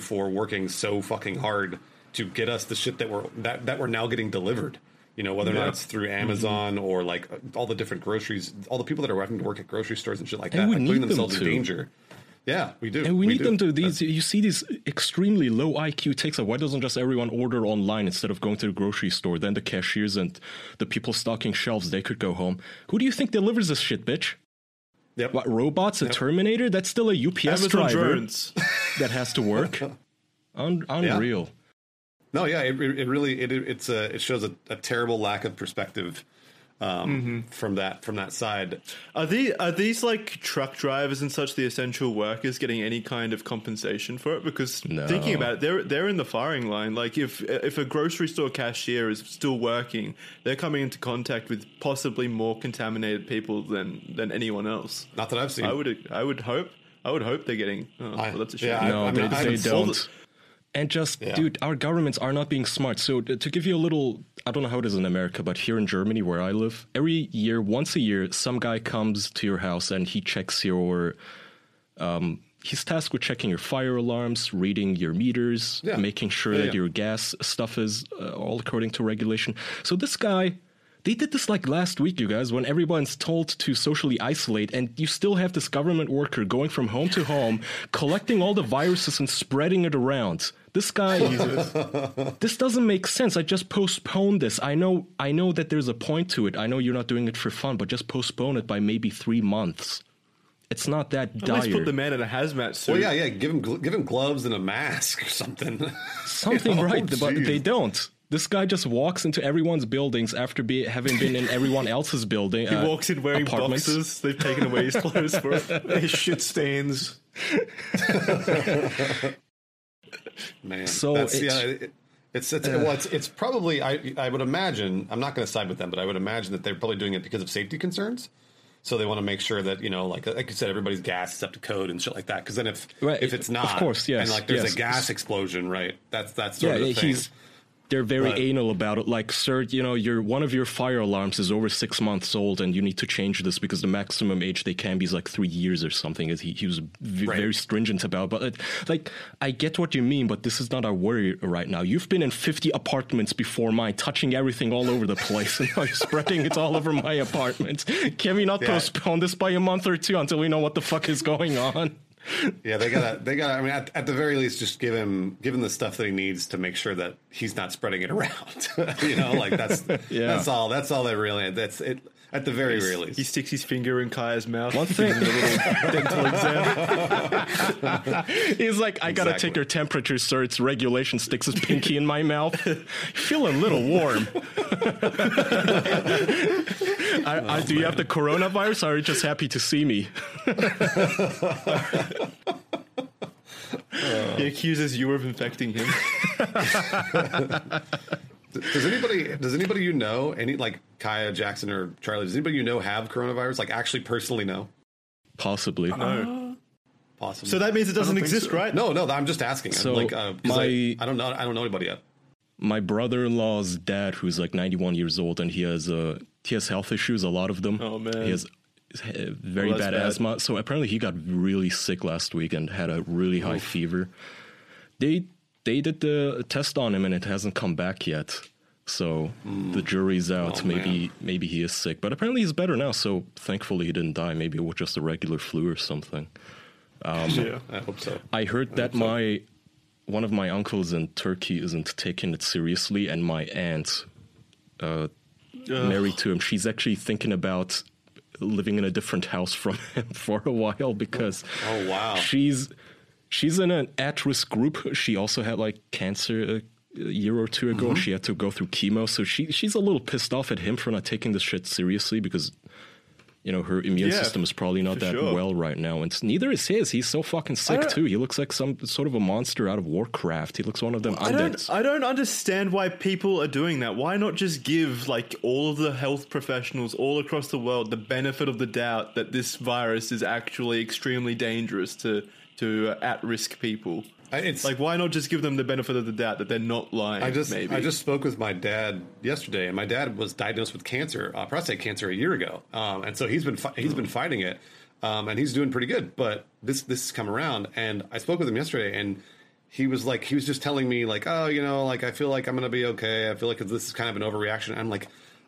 for working so fucking hard to get us the shit that we're now getting delivered. You know, whether or not it's through Amazon or like all the different groceries, all the people that are having to work at grocery stores and shit like that, like putting themselves in danger. Yeah, we do. And we need them to you see these extremely low IQ takes. Why doesn't just everyone order online instead of going to the grocery store? Then the cashiers and the people stocking shelves, they could go home. Who do you think delivers this shit, bitch? Yep. What, robots? A Terminator? That's still a UPS driver that has to work. Unreal. Yeah. No, yeah, it really shows a terrible lack of perspective from that side. Are these like truck drivers and such, the essential workers, getting any kind of compensation for it? Because thinking about it, they're in the firing line. Like if a grocery store cashier is still working, they're coming into contact with possibly more contaminated people than anyone else. Not that I've seen. I would hope they're getting. Well, that's a shame. Yeah, no, they don't. And just, dude, our governments are not being smart. So to give you a little, I don't know how it is in America, but here in Germany where I live, every year, once a year, some guy comes to your house and he checks your, he's tasked with checking your fire alarms, reading your meters, making sure that your gas stuff is all according to regulation. So this guy, they did this like last week, you guys, when everyone's told to socially isolate, and you still have this government worker going from home to home, collecting all the viruses and spreading it around. This guy, this doesn't make sense. I just postponed this. I know that there's a point to it. I know you're not doing it for fun, but just postpone it by maybe 3 months. It's not that dire. At least put the man in a hazmat suit. Well, yeah. Give him gloves and a mask or something. Something, right? Geez. But they don't. This guy just walks into everyone's buildings after having been in everyone else's building. He walks in wearing boxes. They've taken away his clothes for his shit stains. Man, so it's probably I would imagine, I'm not going to side with them, but I would imagine that they're probably doing it because of safety concerns. So they want to make sure that, you know, like you said, everybody's gas is up to code and shit like that. Because then if it's not, of course, yes, and like there's a gas explosion, right? That's sort of the thing. They're very anal about it. Like, sir, you know, one of your fire alarms is over 6 months old and you need to change this because the maximum age they can be is like 3 years or something. He was very stringent about. But I get what you mean, but this is not our worry right now. You've been in 50 apartments before mine, touching everything all over the place and now you're spreading it all over my apartment. Can we not postpone this by a month or two until we know what the fuck is going on? Yeah, they gotta. I mean, at the very least, just give him the stuff that he needs to make sure that he's not spreading it around. You know, like that's all. That's all that really. That's it. At the very least, he sticks his finger in Kaya's mouth. One thing, dental exam. He's like, I gotta take her temperature, sir. It's regulation. Sticks his pinky in my mouth. Feel a little warm. Do you have the coronavirus? Or are you just happy to see me? He accuses you of infecting him. Does anybody you know, any like Kaya, Jackson, or Charlie, does anybody you know have coronavirus? Like actually personally know? Possibly. No. Possibly. So that means it doesn't exist, so. Right? No, I'm just asking. So I'm like, I don't know anybody yet. My brother-in-law's dad, who's like 91 years old, and he has health issues, a lot of them. Oh man. He has very bad asthma. So apparently he got really sick last week and had a really high fever. They did the test on him and it hasn't come back yet. So the jury's out. Oh, maybe he is sick, but apparently he's better now. So thankfully he didn't die. Maybe it was just a regular flu or something. I hope so. I heard that one of my uncles in Turkey isn't taking it seriously. And my aunt married to him, she's actually thinking about living in a different house from him for a while because she's in an at-risk group. She also had like cancer a year or two ago. Mm-hmm. She had to go through chemo. So she's a little pissed off at him for not taking this shit seriously because, you know, her immune system is probably not that well right now. And neither is his. He's so fucking sick too. He looks like some sort of a monster out of Warcraft. He looks one of them. I don't understand why people are doing that. Why not just give like all of the health professionals all across the world the benefit of the doubt that this virus is actually extremely dangerous to at-risk people? It's like, why not just give them the benefit of the doubt that they're not lying? I just spoke with my dad yesterday, and my dad was diagnosed with cancer, prostate cancer, a year ago, and so he's been fighting it, and he's doing pretty good. But this has come around, and I spoke with him yesterday, and he was just telling me like, oh, you know, like I feel like I'm gonna be okay. I feel like this is kind of an overreaction. I'm like,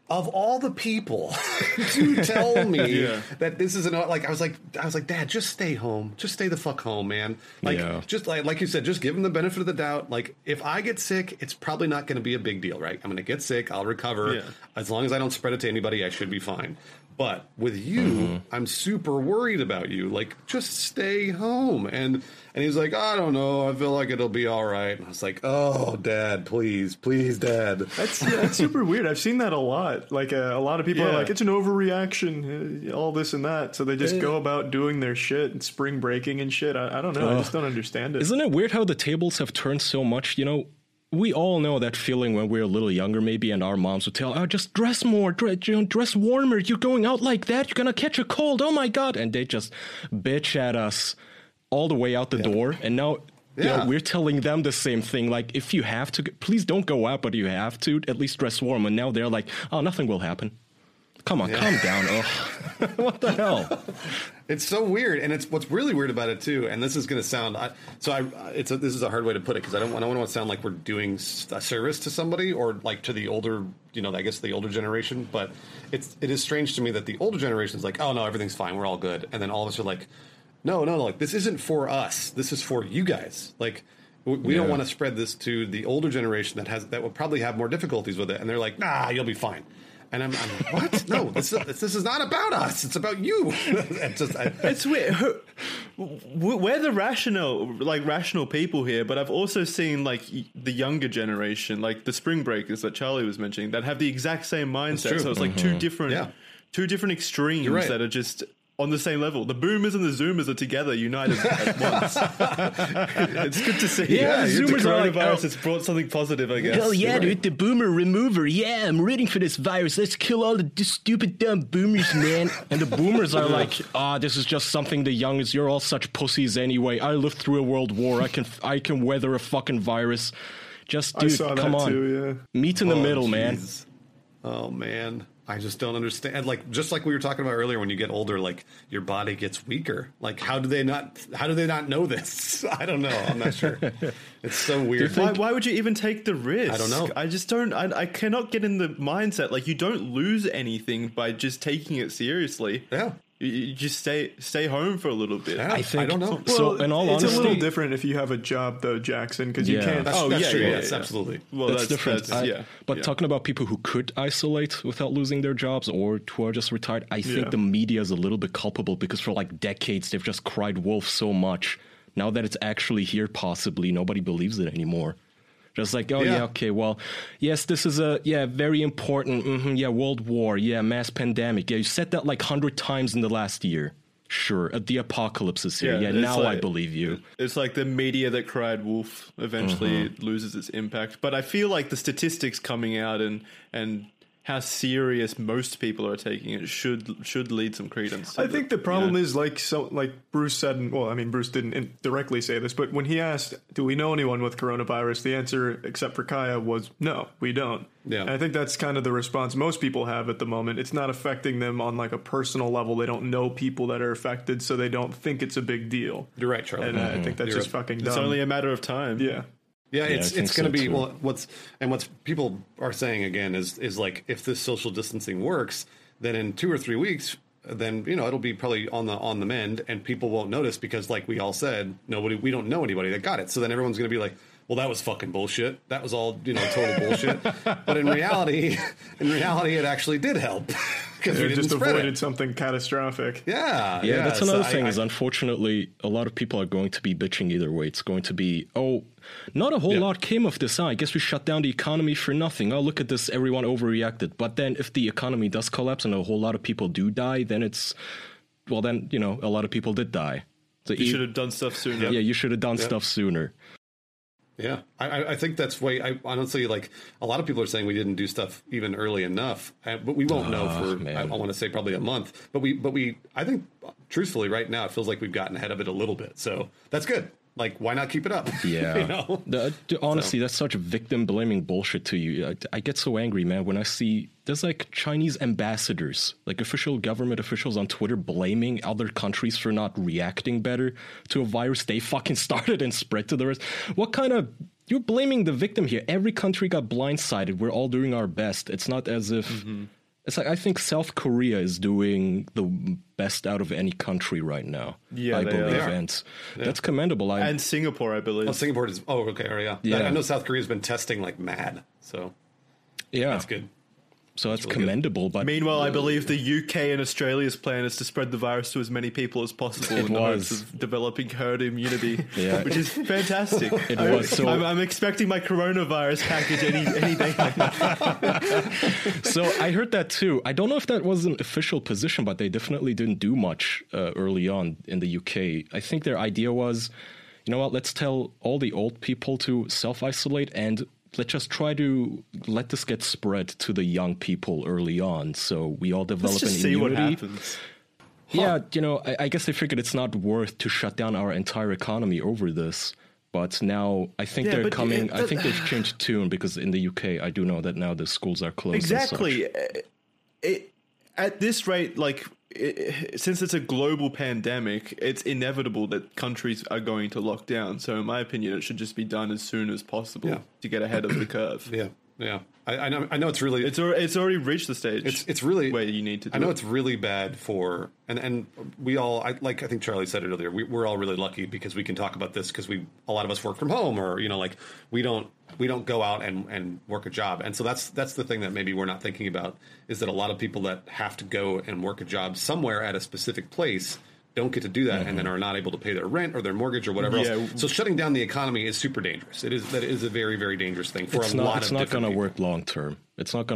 of all the people to tell me that this is like, I was like, Dad, just stay home. Just stay the fuck home, man. Like, just like you said, just give him the benefit of the doubt. Like, if I get sick, it's probably not going to be a big deal, right? I'm going to get sick. I'll recover. As long as I don't spread it to anybody, I should be fine. But with you, I'm super worried about you. Like, just stay home. And he's like, I don't know. I feel like it'll be all right. And I was like, oh, Dad, please, Dad. That's super weird. I've seen that a lot. Like, a lot of people are like, it's an overreaction, all this and that. So they just go about doing their shit and spring breaking and shit. I don't know. I just don't understand it. Isn't it weird how the tables have turned so much, you know? We all know that feeling when we're a little younger, maybe, and our moms would tell, oh, just dress more, dress warmer. You're going out like that. You're going to catch a cold. Oh, my God. And they just bitch at us all the way out the door. And now you know, we're telling them the same thing. Like, if you have to, please don't go out, but you have to at least dress warm. And now they're like, oh, nothing will happen. Come on, calm down. Oh, what the hell? It's so weird, and it's what's really weird about it too. And this is going to sound this is a hard way to put it because I don't want to sound like we're doing a service to somebody or like to the older, you know, I guess the older generation. But it is strange to me that the older generation is like, oh no, everything's fine, we're all good, and then all of us are like, no, like this isn't for us, this is for you guys, like. We don't want to spread this to the older generation that will probably have more difficulties with it. And they're like, nah, you'll be fine. And I'm like, what? No, this is not about us. It's about you. It's weird. We're the rational people here. But I've also seen like the younger generation, like the spring breakers that Charlie was mentioning, that have the exact same mindset. So it's like two different extremes that are just on the same level. The boomers and the zoomers are together, united at once. It's good to see. Yeah, the zoomers are like, oh, has brought something positive, I guess. Hell yeah, dude, the boomer remover. Yeah, I'm rooting for this virus. Let's kill all the stupid, dumb boomers, man. And the boomers are like, ah, oh, this is just something the young is. You're all such pussies anyway. I lived through a world war. I can weather a fucking virus. Just, dude, come on. Too, yeah. Meet in the middle, geez. Man. Oh, man. I just don't understand. Like, just like we were talking about earlier, when you get older, like your body gets weaker. Like, how do they not know this? I don't know. I'm not sure. It's so weird. Why would you even take the risk? I don't know. I just don't. I cannot get in the mindset. Like, you don't lose anything by just taking it seriously. Yeah. You just stay home for a little bit. Yeah, I don't know. Well, so in all honesty, it's a little different if you have a job, though, Jackson, because you can't. That's absolutely. Well, that's different. But talking about people who could isolate without losing their jobs or who are just retired, I think the media is a little bit culpable because for like decades they've just cried wolf so much. Now that it's actually here, possibly nobody believes it anymore. Just like, oh, yeah, okay, well, yes, this is a, very important, world war, mass pandemic. Yeah, you said that like 100 times in the last year. Sure, the apocalypse is here. Yeah, now like, I believe you. It's like the media that cried wolf eventually loses its impact. But I feel like the statistics coming out and how serious most people are taking it should lead some credence. I think the problem is like Bruce said, and, well, I mean, Bruce didn't directly say this, but when he asked, do we know anyone with coronavirus? The answer, except for Kaya, was no, we don't. Yeah. And I think that's kind of the response most people have at the moment. It's not affecting them on like a personal level. They don't know people that are affected, so they don't think it's a big deal. You're right, Charlie. And I think that's just fucking dumb. It's only a matter of time. Yeah. Yeah, it's going to be what's people are saying again is like if this social distancing works, then in 2 or 3 weeks, then you know it'll be probably on the mend and people won't notice because like we all said, we don't know anybody that got it. So then everyone's going to be like, well, that was fucking bullshit. That was all total bullshit. But in reality, it actually did help because we just avoided something catastrophic. Yeah, that's another thing. Is unfortunately, a lot of people are going to be bitching either way. It's going to be not a whole lot came of this. I guess we shut down the economy for nothing. Oh, look at this. Everyone overreacted. But then if the economy does collapse and a whole lot of people do die, then a lot of people did die. So you should have done stuff sooner. Yeah, you should have done stuff sooner. Yeah, I think that's why I honestly like a lot of people are saying we didn't do stuff even early enough, but we won't know for I want to say probably a month. But we I think truthfully right now it feels like we've gotten ahead of it a little bit. So that's good. Like, why not keep it up? Yeah. You know? Honestly, that's such victim blaming bullshit to you. I get so angry, man, when I see there's like Chinese ambassadors, like official government officials on Twitter blaming other countries for not reacting better to a virus they fucking started and spread to the rest. What kind of you're blaming the victim here? Every country got blindsided. We're all doing our best. It's not as if it's like I think South Korea is doing the best out of any country right now. Yeah, I believe, and that's commendable. And Singapore, I believe. Oh, Singapore is. Oh, okay, I know South Korea's been testing like mad, so that's good. So that's really commendable. But meanwhile, I believe the UK and Australia's plan is to spread the virus to as many people as possible in the hopes of developing herd immunity, which is fantastic. So I'm expecting my coronavirus package any day. So I heard that too. I don't know if that was an official position, but they definitely didn't do much early on in the UK. I think their idea was, you know what, let's tell all the old people to self-isolate and let's just try to let this get spread to the young people early on, so we all develop an immunity. See what happens. Huh. Yeah, you know, I guess they figured it's not worth to shut down our entire economy over this. But now I think they're coming. I think they've changed tune because in the UK, I do know that now the schools are closed. Exactly. And such. At this rate, like, since it's a global pandemic, it's inevitable that countries are going to lock down. So in my opinion, it should just be done as soon as possible to get ahead of the curve. Yeah. I know it's really... It's already reached the stage. It's really... where you need to do I know it. It's really bad for... And we all... I think Charlie said it earlier. We're all really lucky because we can talk about this because a lot of us work from home or, you know, like we don't go out and work a job. And so that's the thing that maybe we're not thinking about is that a lot of people that have to go and work a job somewhere at a specific place don't get to do that and then are not able to pay their rent or their mortgage or whatever else. So shutting down the economy is super dangerous. That is a very, very dangerous thing for a lot of different people. It's not going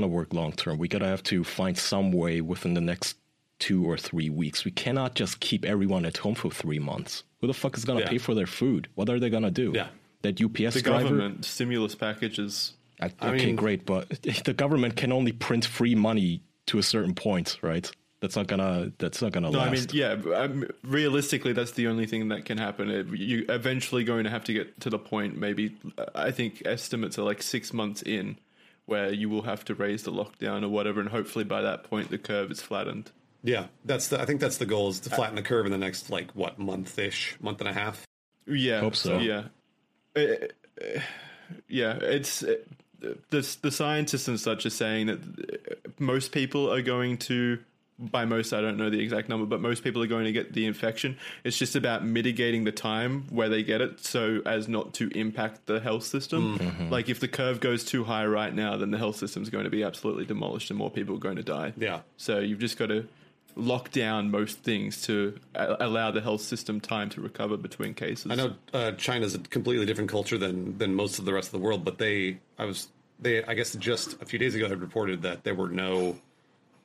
to work long term. We got to have to find some way within the next 2 or 3 weeks. We cannot just keep everyone at home for 3 months. Who the fuck is going to pay for their food? What are they going to do? Yeah. That UPS driver? The government stimulus packages. I mean, great, but the government can only print free money to a certain point, right? That's not gonna last. I mean, realistically, that's the only thing that can happen. You're eventually going to have to get to the point, maybe, I think estimates are like 6 months in, where you will have to raise the lockdown or whatever, and hopefully by that point the curve is flattened. Yeah, I think that's the goal, is to flatten the curve in the next, like, what, month-ish, month and a half? Yeah. Hope so. Yeah. The scientists and such are saying that most people are going to... By most, I don't know the exact number, but most people are going to get the infection. It's just about mitigating the time where they get it so as not to impact the health system. Mm-hmm. Like, if the curve goes too high right now, then the health system is going to be absolutely demolished and more people are going to die. Yeah. So you've just got to lock down most things to allow the health system time to recover between cases. I know China's a completely different culture than most of the rest of the world, but I guess just a few days ago had reported that there were no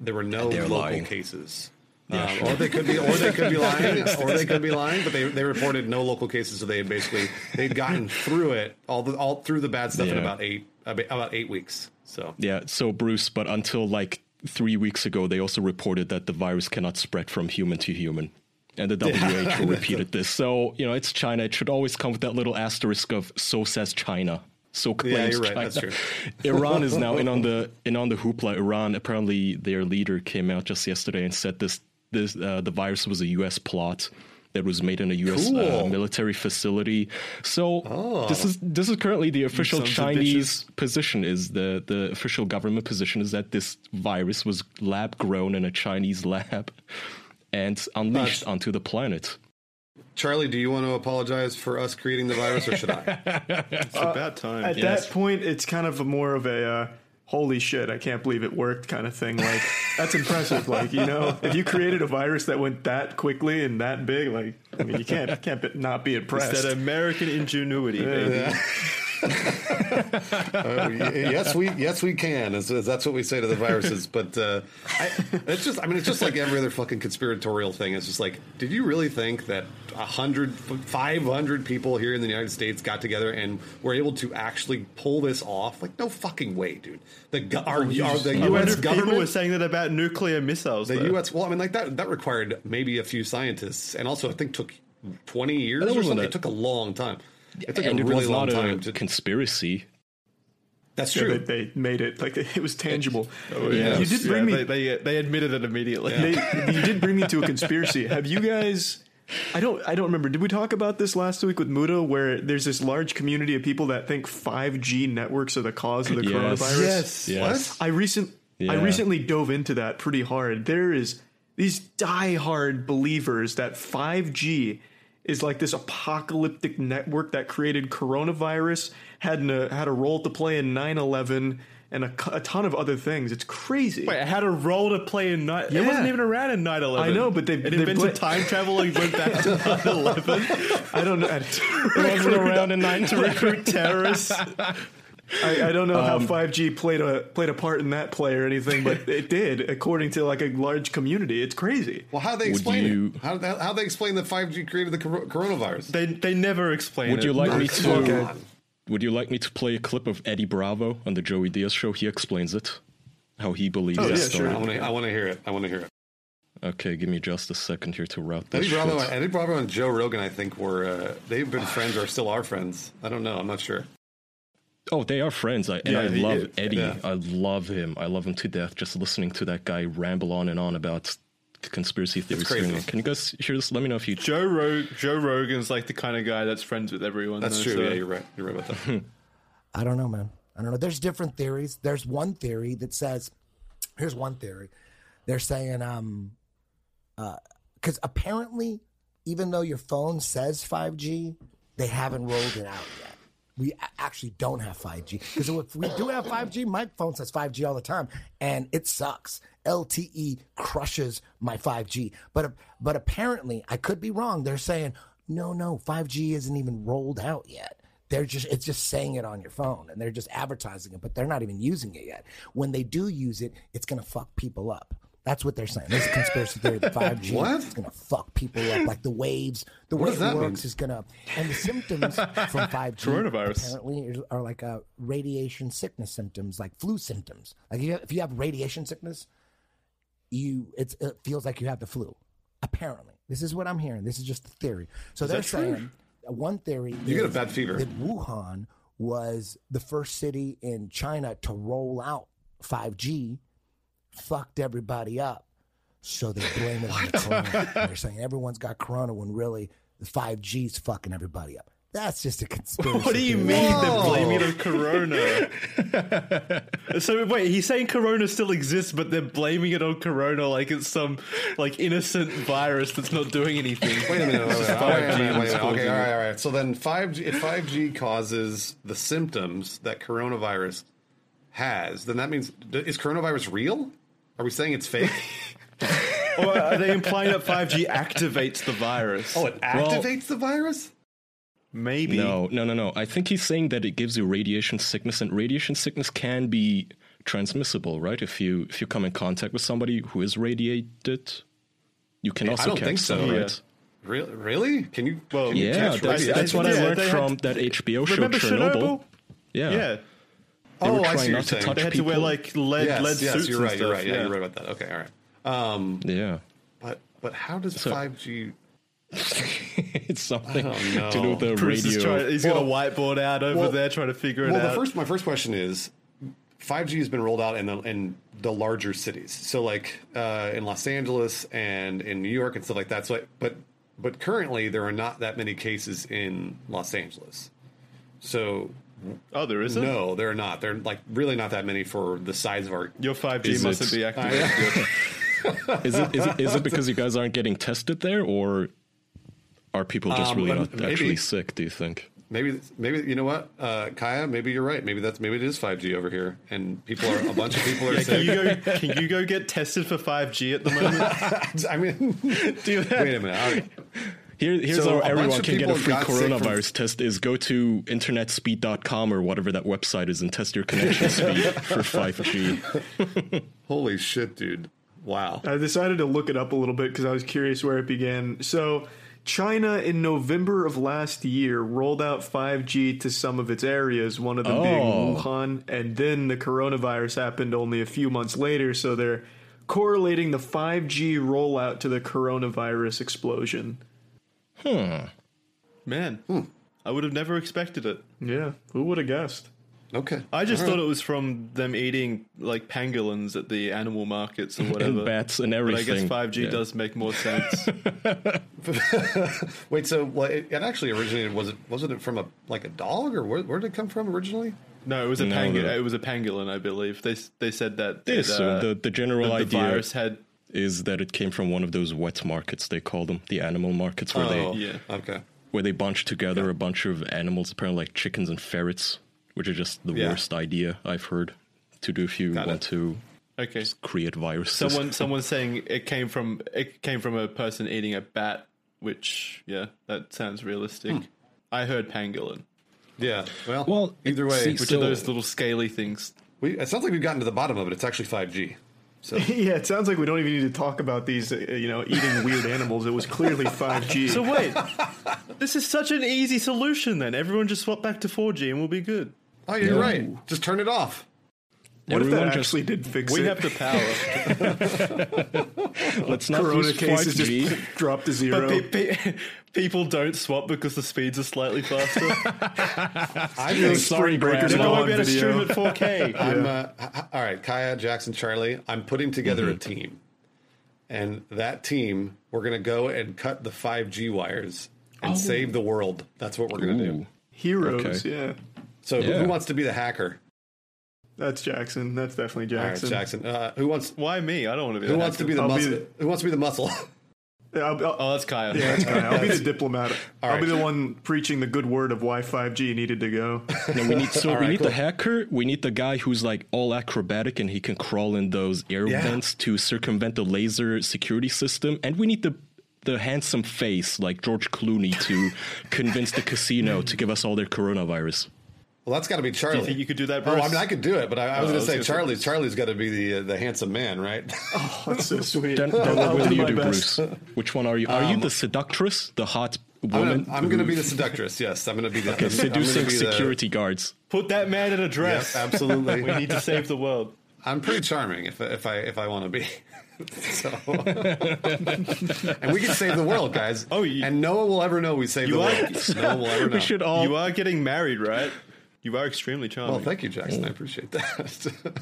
local cases. Yeah, sure. Or they could be lying. But they reported no local cases, so they'd gotten through it all through the bad stuff in about eight weeks. So Bruce, but until like 3 weeks ago, they also reported that the virus cannot spread from human to human, and the WHO repeated this. So you know, it's China. It should always come with that little asterisk of "so says China." So claims China. That's true. Iran is now in on the hoopla. Iran, apparently their leader came out just yesterday and said this the virus was a U.S. plot that was made in a U.S. military facility. So this is currently the official Chinese position. Is the official government position is that this virus was lab grown in a Chinese lab and unleashed onto the planet. Charlie, do you want to apologize for us creating the virus, or should I? It's about time. At that point, it's kind of more of a holy shit, I can't believe it worked kind of thing. Like, that's impressive. Like, you know, if you created a virus that went that quickly and that big, like, I mean, you can't not be impressed. It's that American ingenuity, baby. Yeah. Yes, we can. That's what we say to the viruses. But it's just like every other fucking conspiratorial thing. It's just like, did you really think that 500 people here in the United States got together and were able to actually pull this off? Like, no fucking way, dude. The U.S. government was saying that about nuclear missiles. The U.S. Well, I mean, like that required maybe a few scientists, and also I think took 20 years or something. It took a long time. It took a really long time to conspiracy. That's true. Yeah, they made it like it was tangible. Oh, yeah. You did bring me. They admitted it immediately. Yeah. You did bring me to a conspiracy. Have you guys? I don't remember. Did we talk about this last week with Muda, where there's this large community of people that think 5G networks are the cause of the coronavirus? Yes. What? I recently dove into that pretty hard. There is these diehard believers that 5G is like this apocalyptic network that created coronavirus, had a role to play in 9/11, and a ton of other things. It's crazy. Wait, it had a role to play in 9/11? Yeah. It wasn't even around in 9/11. I know, but they invented time travel and went back to 9/11. I don't know. It wasn't around in 9/11 to recruit terrorists. I don't know how 5G played a part in that play or anything, but it did, according to like a large community. It's crazy. Well, how they explain it? How they explain that 5G created the coronavirus? They never explain it. Would you like me to? Okay. Would you like me to play a clip of Eddie Bravo on the Joey Diaz show? He explains it, how he believes. Oh yeah, sure. I want to hear it. Okay, give me just a second here to route that. Eddie Bravo and Joe Rogan, I think, were they've been friends or still are friends. I don't know. I'm not sure. Oh, they are friends. I love Eddie. Yeah. I love him. I love him to death. Just listening to that guy ramble on and on about conspiracy theories. Can you guys hear this? Let me know if you... Joe Rogan's like the kind of guy that's friends with everyone. That's true. So. Yeah, you're right. You're right about that. I don't know, man. I don't know. There's different theories. There's one theory that says... Here's one theory. They're saying... Because apparently, even though your phone says 5G, they haven't rolled it out yet. We actually don't have 5G. Because if we do have 5G, my phone says 5G all the time, and it sucks. LTE crushes my 5G. But apparently, I could be wrong. They're saying, no, 5G isn't even rolled out yet. It's just saying it on your phone, and they're just advertising it, but they're not even using it yet. When they do use it, it's going to fuck people up. That's what they're saying. There's a conspiracy theory that 5G is going to fuck people up. Like the waves, the way it works is going to... And the symptoms from 5G coronavirus apparently are like radiation sickness symptoms, like flu symptoms. Like if you have radiation sickness, it feels like you have the flu, apparently. This is what I'm hearing. This is just the theory. So they're saying one theory you get a bad fever. That Wuhan was the first city in China to roll out 5G, fucked everybody up, so they blame it on the corona. They're saying everyone's got corona when really the 5G's fucking everybody up. That's just a conspiracy. What do you mean they're blaming it on corona? So wait, he's saying corona still exists, but they're blaming it on corona like it's some like innocent virus that's not doing anything. Wait a minute. Okay, all right. So then 5G, if 5G causes the symptoms that coronavirus has, then that means is coronavirus real? Are we saying it's fake? Or are they implying that 5G activates the virus? Oh, it activates the virus? Maybe. No. I think he's saying that it gives you radiation sickness, and radiation sickness can be transmissible, right? If you come in contact with somebody who is radiated, you can also catch so, right? Yeah. Really? Can you? Well, can you that's what I learned from that HBO show, Chernobyl. Yeah. They were trying not to touch people. They had to wear like lead suits. You're right. Yeah, you're right about that. Okay, all right. But how does 5G? It's something to do with the radio. He's got a whiteboard out over there trying to figure it out. My first question is, 5G has been rolled out in the larger cities, so like in Los Angeles and in New York and stuff like that. So, but currently there are not that many cases in Los Angeles, so. Oh, there isn't? No, they're not. They're like really not that many for the size of our... Your 5G mustn't be activated. Is it because you guys aren't getting tested there, or are people just really not actually sick, do you think? Maybe you know what, Kaya? Maybe you're right. Maybe it is 5G over here, and a bunch of people are sick. Can you go get tested for 5G at the moment? I mean, wait a minute. Here's how everyone can get a free coronavirus test is go to internetspeed.com or whatever that website is and test your connection speed for 5G. Holy shit, dude. Wow. I decided to look it up a little bit because I was curious where it began. So China in November of last year rolled out 5G to some of its areas, one of them being Wuhan, and then the coronavirus happened only a few months later, so they're correlating the 5G rollout to the coronavirus explosion. I would have never expected it. Yeah, who would have guessed? Okay. I just thought it was from them eating, like, pangolins at the animal markets and whatever. And bats and everything. But I guess 5G does make more sense. Wait, so it actually originated, wasn't it from, a dog? Or where did it come from originally? No, it was a pangolin, I believe. They said that the general idea... The virus had is that it came from one of those wet markets, they call them, the animal markets, where they bunch together a bunch of animals, apparently like chickens and ferrets, which is just the worst idea I've heard to do if you want to just create viruses. Someone's saying it came from a person eating a bat, which that sounds realistic. I heard pangolin. Yeah. Well either way, which are those little scaly things. It sounds like we've gotten to the bottom of it. It's actually 5G. So. Yeah, it sounds like we don't even need to talk about these, eating weird animals. It was clearly 5G. So wait, this is such an easy solution then. Everyone just swap back to 4G and we'll be good. Oh, you're right. Just turn it off. What if that actually did fix it? We have the power. Let's not Corona use cases 5G. Just drop to zero. But people don't swap because the speeds are slightly faster. I'm really sorry, Breakers. They're going to be able to stream at 4K. Yeah. All right, Kaya, Jackson, Charlie, I'm putting together a team. And that team, we're going to go and cut the 5G wires and save the world. That's what we're going to do. Heroes, So who wants to be the hacker? That's Jackson. That's definitely Jackson. All right, Jackson. Who wants? Why me? I don't want to be. Who wants to be the muscle? Who wants to be the muscle? That's Kaya. Yeah, that's Kaya. I'll be the diplomat. Right. I'll be the one preaching the good word of why 5G needed to go. No, we need. So we need the hacker. We need the guy who's like all acrobatic and he can crawl in those air vents to circumvent the laser security system. And we need the handsome face like George Clooney to convince the casino to give us all their coronavirus. Well, that's got to be Charlie. Do you think you could do that, Bruce? Oh, I mean, I could do it, but I was going to say Charlie. Charlie's got to be the handsome man, right? Oh, that's so sweet. What do you do, Bruce? Which one are you? Are you the seductress, the hot woman? I'm going to be the seductress, yes. I'm going to be the... Okay, seducing security guards. Put that man in a dress. Yep, absolutely. We need to save the world. I'm pretty charming if I want to be. So, and we can save the world, guys. Oh, and no one will ever know we saved the world. No one will ever know. We should all... You are getting married, right? You are extremely charming. Well, thank you, Jackson. I appreciate that.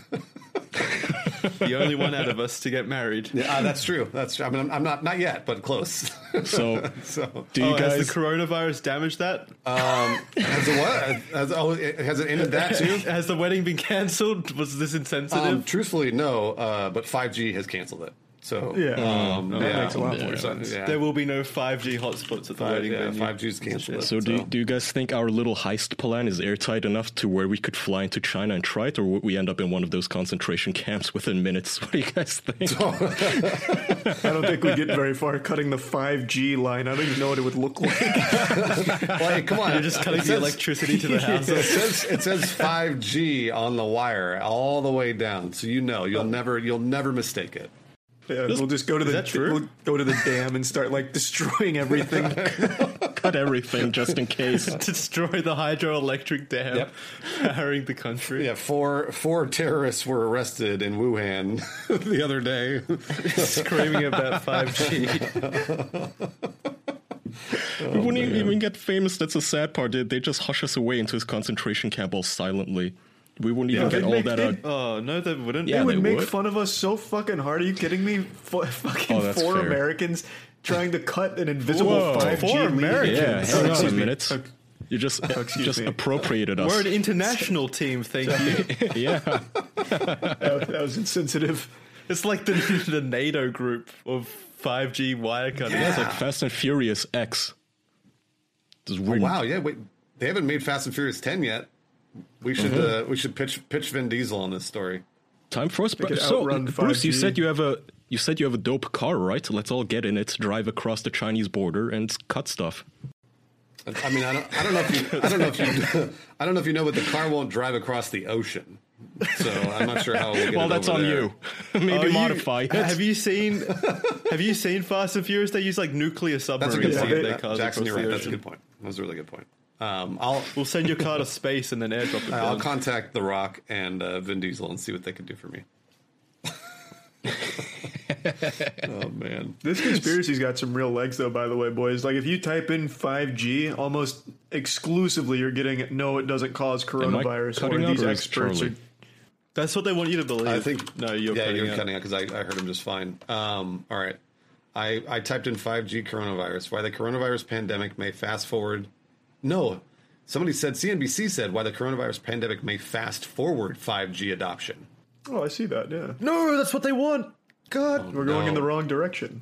The only one out of us to get married. Yeah, that's true. That's true. I mean, I'm not yet, but close. So do you guys? Has the coronavirus damaged that? Has the what? Has it ended that too? Has the wedding been cancelled? Was this insensitive? Truthfully, no. But 5G has cancelled it. So that makes a lot more sense. Yeah. There will be no 5G hotspots at the wedding venue. 5G's cancelled. So do you guys think our little heist plan is airtight enough to where we could fly into China and try it, or would we end up in one of those concentration camps within minutes? What do you guys think? I don't think we get very far cutting the 5G line. I don't even know what it would look like. Like, come on, you're just cutting the electricity to the house. It says 5G on the wire all the way down, so you'll never mistake it. Yeah, we'll just go to the dam and start like destroying everything. Cut everything just in case. Destroy the hydroelectric dam, powering the country. Yeah, four terrorists were arrested in Wuhan the other day, screaming about 5G. We wouldn't even get famous. That's the sad part. They just hush us away into this concentration camp all silently. We wouldn't even get all that out. Oh, no, they wouldn't. Yeah, they would make fun of us so fucking hard. Are you kidding me? Four Americans trying to cut an invisible 5G. Four Americans? Yeah, hang on a minute. You just appropriated us. We're an international team, thank you. Yeah. That was insensitive. It's like the NATO group of 5G wire cutting. Yeah. It's like Fast and Furious X. Oh, wow, yeah. Wait, they haven't made Fast and Furious 10 yet. We should pitch Vin Diesel on this story. Time for us. So, Bruce, you said you have a dope car, right? Let's all get in it, drive across the Chinese border, and cut stuff. I mean, I don't know if you know, but the car won't drive across the ocean. So I'm not sure how. We'll get that's on there. You. Maybe modify it. Have you seen Fast and Furious? They use like nuclear submarines. That's a good point. Their cars Jackson, you're right. That's a good point. That was a really good point. We'll send your car to space and then airdrop it. I'll contact The Rock and Vin Diesel and see what they can do for me. Oh man, this conspiracy's got some real legs, though. By the way, boys, like if you type in 5G, almost exclusively you're getting no. It doesn't cause coronavirus. Or these experts are. That's what they want you to believe. I think no, you're cutting out because I heard him just fine. All right, I typed in 5G coronavirus. Why the coronavirus pandemic may fast forward. No, somebody said, CNBC said, why the coronavirus pandemic may fast forward 5G adoption. Oh, I see that, yeah. No, that's what they want. God, we're going in the wrong direction.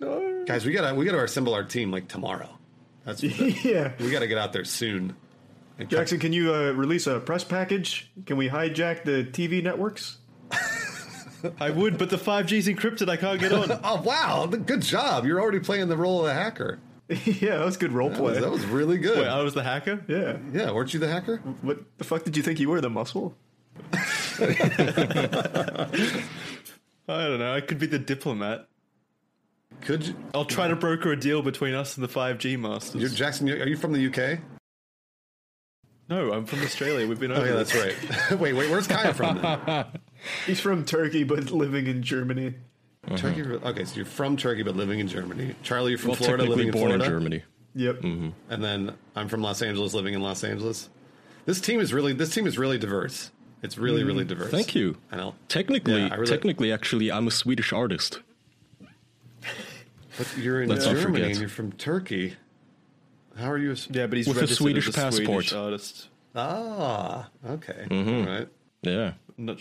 No. Guys, we gotta assemble our team like tomorrow. That's yeah. We gotta get out there soon. And Jackson, can you release a press package? Can we hijack the TV networks? I would, but the 5G's encrypted. I can't get on. Oh, wow. Good job. You're already playing the role of the hacker. Yeah, that was good role play. That was really good. Wait, I was the hacker? Yeah. Yeah, weren't you the hacker? What the fuck did you think you were, the muscle? I don't know. I could be the diplomat. Could you? I'll try to broker a deal between us and the 5G masters. You're Jackson, are you from the UK? No, I'm from Australia. We've been over. Oh, yeah, that's right. Wait, where's Kaya from then? He's from Turkey, but living in Germany. Mm-hmm. Turkey. Okay, so you're from Turkey, but living in Germany. Charlie, you're from Florida, living in Florida. Born in Germany. Yep. Mm-hmm. And then I'm from Los Angeles, living in Los Angeles. This team is really diverse. It's really, really diverse. Thank you. I know. Technically, actually, I'm a Swedish artist. But you're in Germany and you're from Turkey. How are you? Yeah, but he's with a Swedish passport. Swedish artist. Ah, okay. Mm-hmm. All right. Yeah. I'm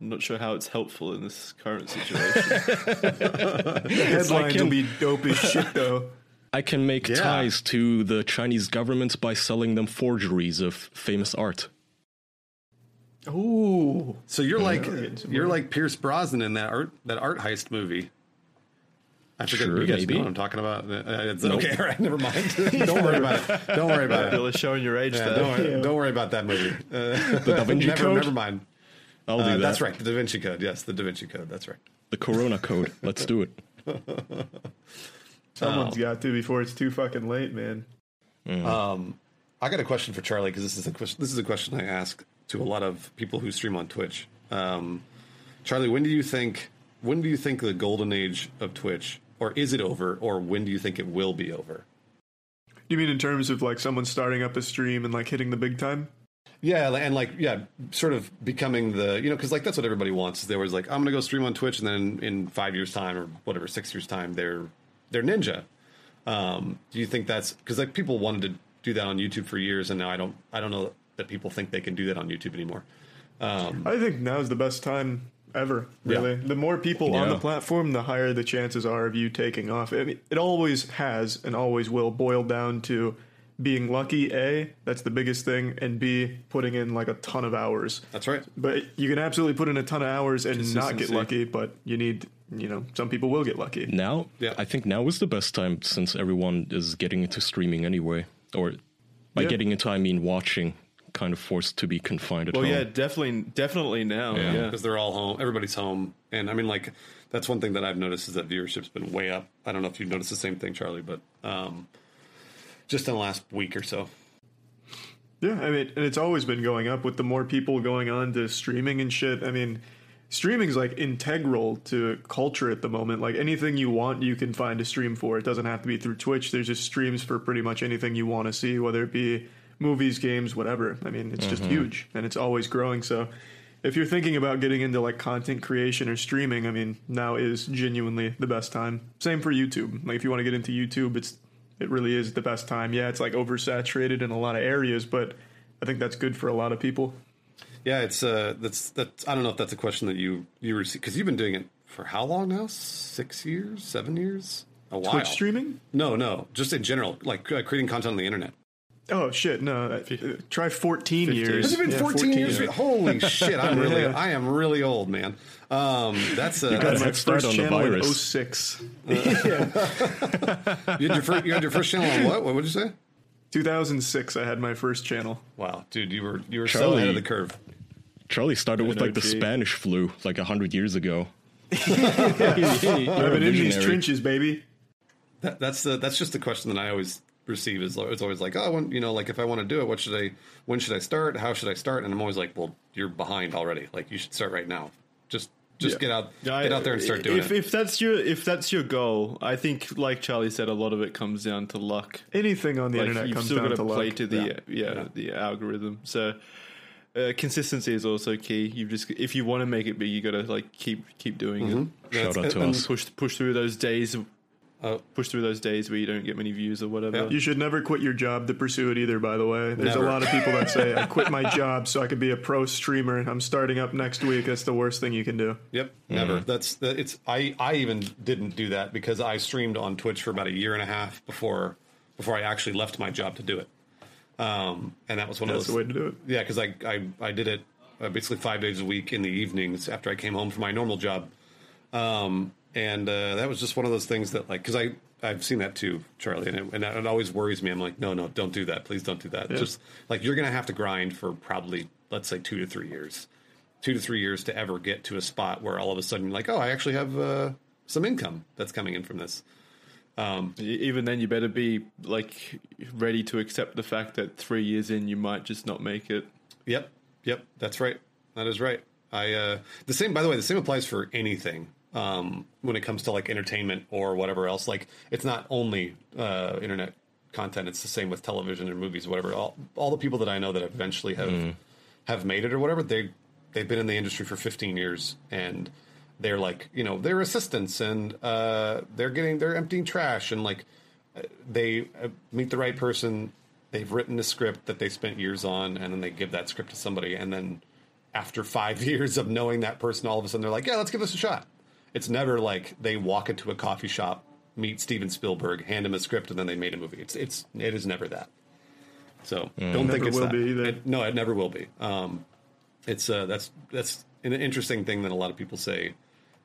not sure how it's helpful in this current situation. The headline can be dope as shit, though. I can make ties to the Chinese government by selling them forgeries of famous art. Oh, so you're like Pierce Brosnan in that art heist movie. I forget. Sure, you guys know what I'm talking about. It's okay, all right, never mind. Don't worry about it. Don't worry about it. You're showing your age there. Don't worry about that movie. The Da Vinci Code? Never mind. I'll do that. That's right. The Da Vinci Code. Yes, the Da Vinci Code. That's right. The Corona Code. Let's do it. Someone's got to before it's too fucking late, man. Mm. I got a question for Charlie because this is a question I ask to a lot of people who stream on Twitch. Charlie, when do you think the golden age of Twitch, or is it over, or when do you think it will be over? You mean in terms of like someone starting up a stream and like hitting the big time? Yeah, and like, yeah, sort of becoming the, you know, because like that's what everybody wants. There was like, I'm going to go stream on Twitch, and then in 5 years' time or whatever, 6 years' time, they're ninja. Do you think that's because like people wanted to do that on YouTube for years, and now I don't know that people think they can do that on YouTube anymore. I think now is the best time ever, really. Yeah. The more people on the platform, the higher the chances are of you taking off. I mean, it always has and always will boil down to being lucky, A, that's the biggest thing, and B, putting in like a ton of hours. That's right. But you can absolutely put in a ton of hours and not get lucky, but you need, you know, some people will get lucky. Now, I think now is the best time since everyone is getting into streaming anyway. Or by getting into, I mean watching, kind of forced to be confined at home. Well, yeah, definitely now. Yeah, because they're all home. Everybody's home. And I mean, like, that's one thing that I've noticed is that viewership's been way up. I don't know if you've noticed the same thing, Charlie, but... just in the last week or so. Yeah, I mean, and it's always been going up with the more people going on to streaming and shit. I mean, streaming's like integral to culture at the moment. Like anything you want, you can find a stream for. It doesn't have to be through Twitch. There's just streams for pretty much anything you want to see, whether it be movies, games, whatever. I mean, it's just huge and it's always growing. So if you're thinking about getting into like content creation or streaming, I mean, now is genuinely the best time. Same for YouTube. Like if you want to get into YouTube, it really is the best time. Yeah, it's like oversaturated in a lot of areas, but I think that's good for a lot of people. Yeah, it's I don't know if that's a question that you receive because you've been doing it for how long now? 6 years, 7 years, a while. Twitch streaming? No, just in general, like creating content on the internet. Oh shit, no! Try 14 years. Has it been 14 years? Yeah. Holy shit! I am really old, man. That's you got my first channel in 2006. You had your first channel on what? What would you say? 2006. I had my first channel. Wow, dude, you were so ahead of the curve. Charlie started with like the Spanish flu, like 100 years ago. I've been in these trenches, baby. That's just the question that I always receive. Is it's always like, oh, when, you know, like if I want to do it, when should I start? How should I start? And I'm always like, well, you're behind already. Like you should start right now. Just get out there and start doing it. If that's your goal, I think like Charlie said, a lot of it comes down to luck. Anything on the internet comes down to luck. You've still got to play to the algorithm. So consistency is also key. If you want to make it big, you got to like keep doing it. Shout out to us. Push through those days push through those days where you don't get many views or whatever. Yeah. You should never quit your job to pursue it either, by the way. There's never. A lot of people that say, I quit my job so I could be a pro streamer. I'm starting up next week. That's the worst thing you can do. Yep. Never. Mm-hmm. I even didn't do that because I streamed on Twitch for about a year and a half before I actually left my job to do it. And that was one of those. That's the way to do it. Yeah, because I did it basically 5 days a week in the evenings after I came home from my normal job. And that was just one of those things that, like, because I've seen that too, Charlie, and it always worries me. I'm like, no, don't do that. Please don't do that. Yeah. Just like you're going to have to grind for probably, let's say, 2 to 3 years to ever get to a spot where all of a sudden you're like, oh, I actually have some income that's coming in from this. Even then, you better be like ready to accept the fact that 3 years in, you might just not make it. Yep, that's right. That is right. The same applies for anything when it comes to like entertainment or whatever else. Like, it's not only internet content; it's the same with television and movies, whatever. All the people that I know that eventually have made it or whatever, they've been in the industry for 15 years and. They're like, you know, they're assistants and they're emptying trash and like they meet the right person. They've written a script that they spent years on and then they give that script to somebody. And then after 5 years of knowing that person, all of a sudden they're like, yeah, let's give this a shot. It's never like they walk into a coffee shop, meet Steven Spielberg, hand him a script and then they made a movie. It is never that. So don't think it's that. No, it never will be. That's an interesting thing that a lot of people say.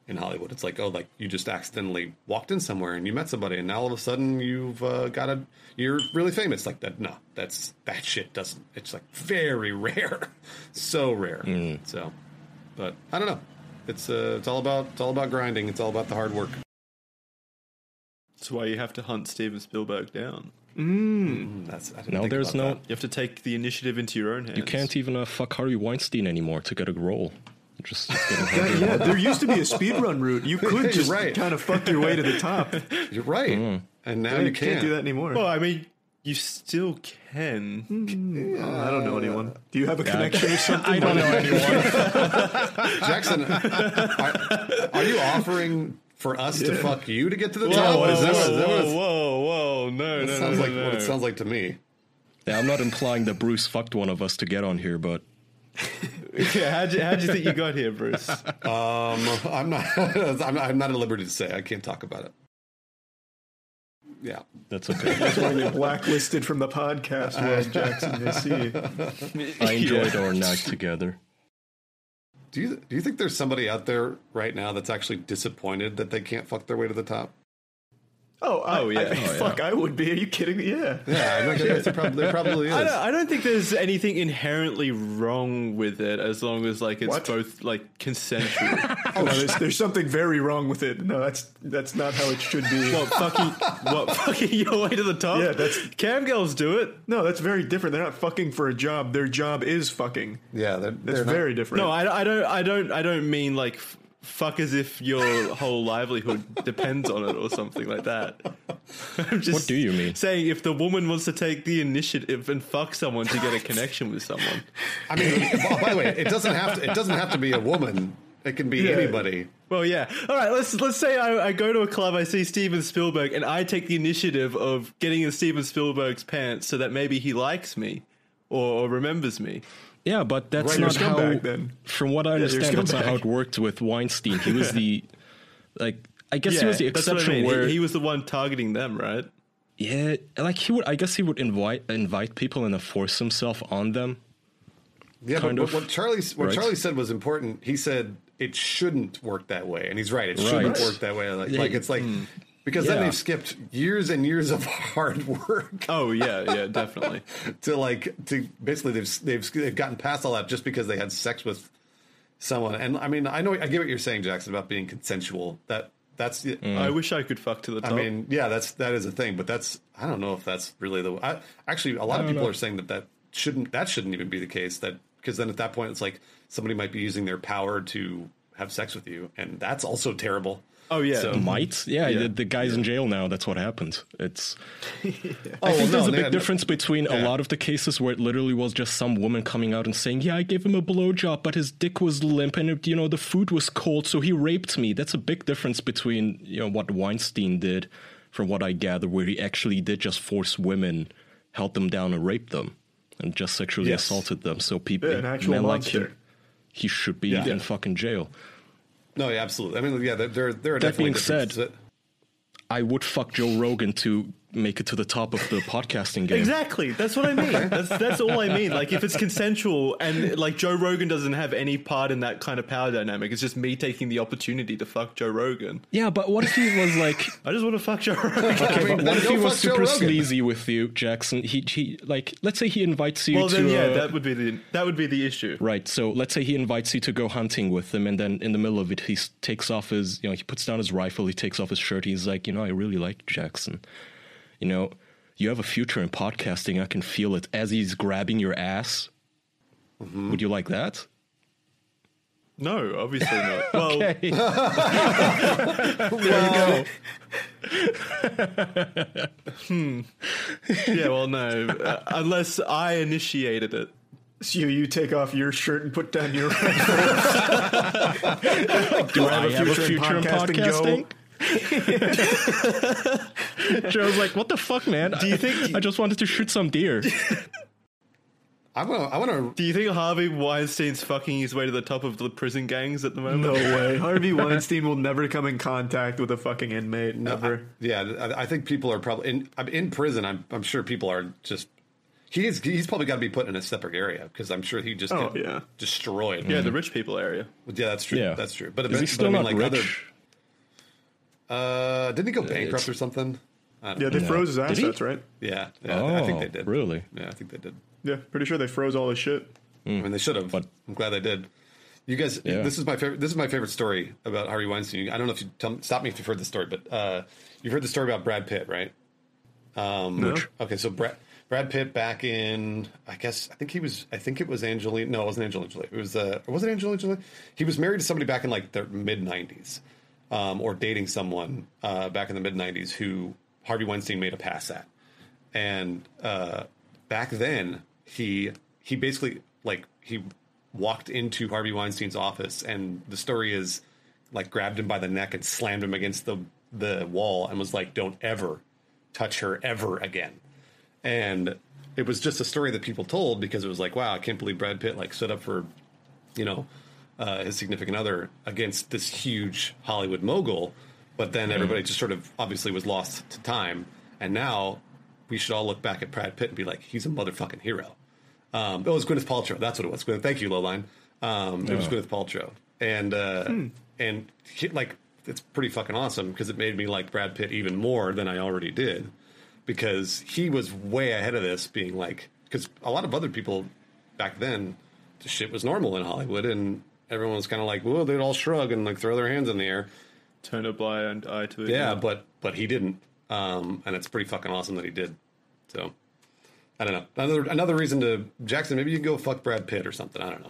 In Hollywood, it's like, oh, like you just accidentally walked in somewhere and you met somebody, and now all of a sudden you've you're really famous like that. No, that shit doesn't. It's like very rare, so rare. Mm. So, but I don't know. It's all about grinding. It's all about the hard work. That's why you have to hunt Steven Spielberg down. Mm. You have to take the initiative into your own hands. You can't even fuck Harvey Weinstein anymore to get a role. Yeah, there used to be a speedrun route. You could just kind of fuck your way to the top. You're right. Mm. And now you can't do that anymore. Well, I mean, you still can. I don't know anyone. Do you have a connection or something? I don't know anyone. Jackson, are you offering for us to fuck you to get to the top? Whoa, no. That sounds like what it sounds like to me. Yeah, I'm not implying that Bruce fucked one of us to get on here, but... Yeah, how'd you think you got here, Bruce? I'm not at liberty to say. I can't talk about it. Yeah, that's okay. That's why you're blacklisted from the podcast. Whereas Jackson, see. I enjoyed our night together. Do you think there's somebody out there right now that's actually disappointed that they can't fuck their way to the top? I would be. Are you kidding me? Yeah. Yeah, I'm not sure. There probably is. I don't think there's anything inherently wrong with it as long as like it's both like consensual. Oh, no, there's something very wrong with it. No, that's not how it should be. What fucking your way to the top? Yeah, that's cam girls do it. No, that's very different. They're not fucking for a job. Their job is fucking. Yeah, that's very different. No, I don't mean like fuck as if your whole livelihood depends on it or something like that. I'm just what do you mean? Saying if the woman wants to take the initiative and fuck someone to get a connection with someone. I mean, by the way, it doesn't have to be a woman. It can be anybody. Well, yeah. All right. Let's say I go to a club. I see Steven Spielberg and I take the initiative of getting in Steven Spielberg's pants so that maybe he likes me or remembers me. Yeah, but that's not how, then. From what I understand, that's not how it worked with Weinstein. He was the, like, I guess he was the exception where... He was the one targeting them, right? Yeah, like, he would invite people and force himself on them. Yeah, but what Charlie said was important. He said it shouldn't work that way, and he's right, it shouldn't work that way. Like it's like... Because then they've skipped years and years of hard work. Oh yeah, definitely. to basically they've gotten past all that just because they had sex with someone. And I mean, I get what you're saying, Jackson, about being consensual. That's. I wish I could fuck to the top. I mean, yeah, that is a thing, but I don't know if that's really the. Actually, a lot of people are saying that shouldn't even be the case. That because then at that point it's like somebody might be using their power to have sex with you, and that's also terrible. Oh yeah, so, might the guy's in jail now. That's what happens. It's I think there's a big difference between a lot of the cases where it literally was just some woman coming out and saying, "Yeah, I gave him a blowjob, but his dick was limp, and it, you know the food was cold, so he raped me." That's a big difference between you know what Weinstein did from what I gather, where he actually did just force women, held them down and raped them and just sexually assaulted them. So people, an actual monster. Like him, he should be in fucking jail. No, yeah, absolutely. I mean, yeah, there are that definitely differences. That being said, I would fuck Joe Rogan to make it to the top of the podcasting game. Exactly. That's what I mean. That's all I mean. Like, if it's consensual and, like, Joe Rogan doesn't have any part in that kind of power dynamic. It's just me taking the opportunity to fuck Joe Rogan. Yeah, but what if he was like... I just want to fuck Joe Rogan. Okay, I mean, but what if he was super sleazy with you, Jackson? He like, let's say he invites you to... Well, then, yeah, that would be the issue. Right, so let's say he invites you to go hunting with him, and then in the middle of it, he takes off his... You know, he puts down his rifle, he takes off his shirt, he's like, you know, I really like Jackson. You know, you have a future in podcasting. I can feel it as he's grabbing your ass. Mm-hmm. Would you like that? No, obviously not. Well, there you go. Yeah, well, no, unless I initiated it. So you take off your shirt and put down your. Do I have a future in podcasting? Joe's like, what the fuck, man? Do you think I just wanted to shoot some deer? I want to. Do you think Harvey Weinstein's fucking his way to the top of the prison gangs at the moment? No way. Harvey Weinstein will never come in contact with a fucking inmate. Never. I think people are probably in prison. I'm sure people are just. He's probably got to be put in a separate area because I'm sure he just destroyed. Yeah, the rich people area. Yeah, that's true. Yeah. That's true. But is he still not rich? Didn't he go bankrupt or something? They froze his assets, right? Yeah. I think they did. Really? Yeah, I think they did. Yeah, pretty sure they froze all his shit. I mean, they should have, but I'm glad they did. You guys, this is my favorite story about Harvey Weinstein. I don't know if you stop me if you've heard this story, but you've heard the story about Brad Pitt, right? No. Okay, so Brad Pitt back in, I think it was Angelina. No, it wasn't Angelina Jolie. Was it Angelina Jolie? He was married to somebody back in like the mid-'90s. Or dating someone back in the mid-'90s who Harvey Weinstein made a pass at. And back then, he basically, like, he walked into Harvey Weinstein's office, and the story is, like, grabbed him by the neck and slammed him against the wall and was like, don't ever touch her ever again. And it was just a story that people told because it was like, wow, I can't believe Brad Pitt, like, stood up for, you know... his significant other against this huge Hollywood mogul, but then everybody just sort of obviously was lost to time, and now we should all look back at Brad Pitt and be like, he's a motherfucking hero. It was Gwyneth Paltrow. That's what it was. Thank you, Lowline. It was Gwyneth Paltrow, and he, like, it's pretty fucking awesome because it made me like Brad Pitt even more than I already did because he was way ahead of this, being like, because a lot of other people back then, the shit was normal in Hollywood and. Everyone was kind of like, whoa, they'd all shrug and like throw their hands in the air. Turn a blind eye to it. Yeah, but he didn't. And it's pretty fucking awesome that he did. So, I don't know. Another reason to... Jackson, maybe you can go fuck Brad Pitt or something. I don't know.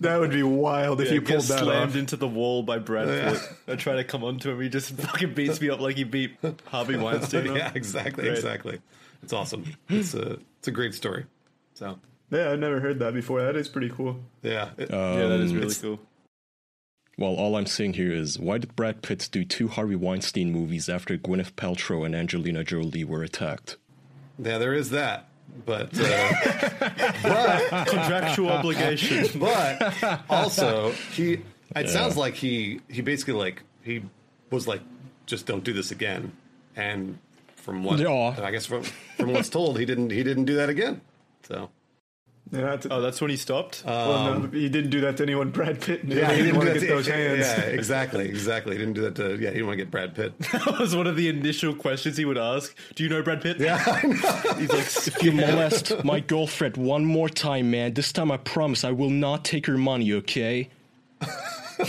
That would be wild if you pulled that off. Slammed into the wall by Brad Pitt. I try to come onto him. He just fucking beats me up like he beat Harvey Weinstein. Yeah, exactly. Great. Exactly. It's awesome. It's a great story. So... Yeah, I've never heard that before. That is pretty cool. Yeah. That is really cool. Well, all I'm seeing here is, why did Brad Pitt do 2 Harvey Weinstein movies after Gwyneth Paltrow and Angelina Jolie were attacked? Yeah, there is that. But contractual obligation. But also, it sounds like he basically, like, he was like, just don't do this again. And from what's told, he didn't do that again. So. That's when he stopped? Well, no, he didn't do that to anyone Brad Pitt knew. Yeah, he didn't want to get those hands. Yeah, exactly. He didn't do that to... Yeah, he didn't want to get Brad Pitt. That was one of the initial questions he would ask. Do you know Brad Pitt? Yeah, I know. He's like, if you molest my girlfriend one more time, man, this time I promise I will not take her money, okay? I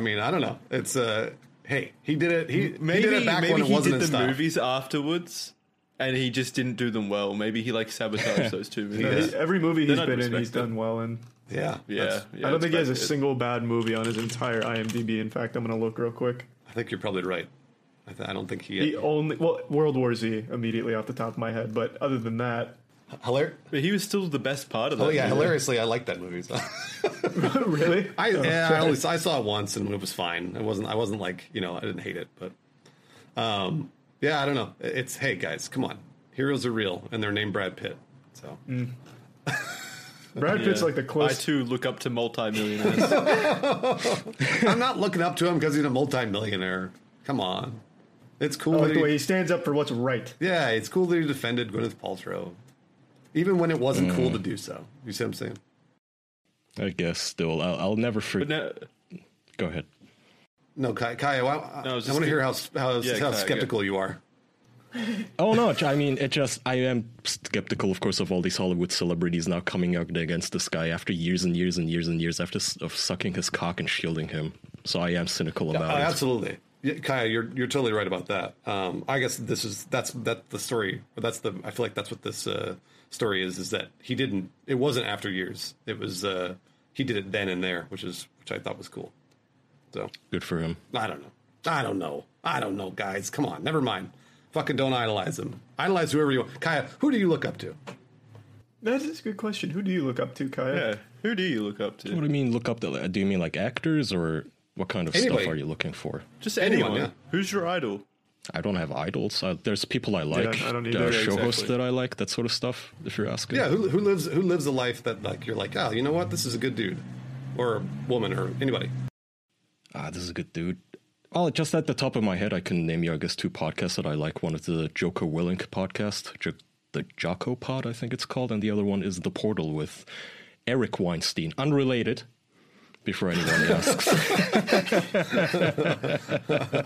mean, I don't know. It's... hey, he did it. Maybe he did the movies afterwards... And he just didn't do them well. Maybe he, like, sabotaged those 2 movies. Yeah. Every movie he's been in, he's done well in. Yeah. I don't think he has a single bad movie on his entire IMDb. In fact, I'm going to look real quick. I think you're probably right. I don't think he... World War Z, immediately off the top of my head. But other than that, But he was still the best part of that. Oh yeah, movie. Hilariously, I like that movie. So. Really? I saw it once and it was fine. I wasn't like, you know, I didn't hate it, but yeah, I don't know. It's, hey guys, come on, heroes are real, and they're named Brad Pitt. So Brad Pitt's like the closest. I too look up to multi-millionaires. I'm not looking up to him because he's a multi-millionaire. Come on, it's cool. I like the way he stands up for what's right. Yeah, it's cool that he defended Gwyneth Paltrow. Even when it wasn't cool to do so. You see what I'm saying? I guess still. I'll never forget. Go ahead. No, Kaya, I want to hear how skeptical you are. Oh, no. I mean, I am skeptical, of course, of all these Hollywood celebrities now coming out against this guy after years and years and years and years of sucking his cock and shielding him. So I am cynical about it. Absolutely. Yeah, Kaya, you're totally right about that. I guess that's the story. I feel like that's what this story is that he didn't. It wasn't after years. It was he did it then and there, which I thought was cool. So good for him. I don't know, guys. Come on, never mind. Fucking don't idolize him. Idolize whoever you want. Kaya, who do you look up to? That's a good question. Who do you look up to, Kaya? Yeah. Who do you look up to? What do you mean look up to? Do you mean like actors or? What kind of stuff are you looking for? Just anyone. Yeah. Who's your idol? I don't have idols. There's people I like. Yeah, I don't either. Show hosts that I like. That sort of stuff. If you're asking. Yeah. Who lives a life that like you're like, oh, you know what? This is a good dude, or woman, or anybody. This is a good dude. Oh, just at the top of my head, I can name you. I guess 2 podcasts that I like. One is the Joko Willink podcast, the Jocko Pod, I think it's called, and the other one is The Portal with Eric Weinstein. Unrelated. Before anyone asks.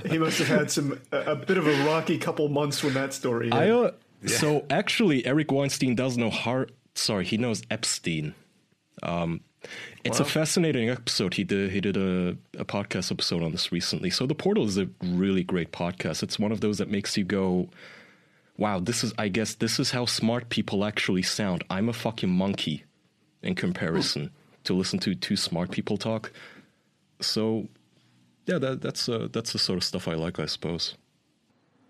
He must have had a bit of a rocky couple months when that story hit. So actually Eric Weinstein does know he knows Epstein. It's a fascinating episode. He did a podcast episode on this recently. So The Portal is a really great podcast. It's one of those that makes you go, wow, this is how smart people actually sound. I'm a fucking monkey in comparison. To listen to 2 smart people talk. So, yeah, that's the sort of stuff I like, I suppose.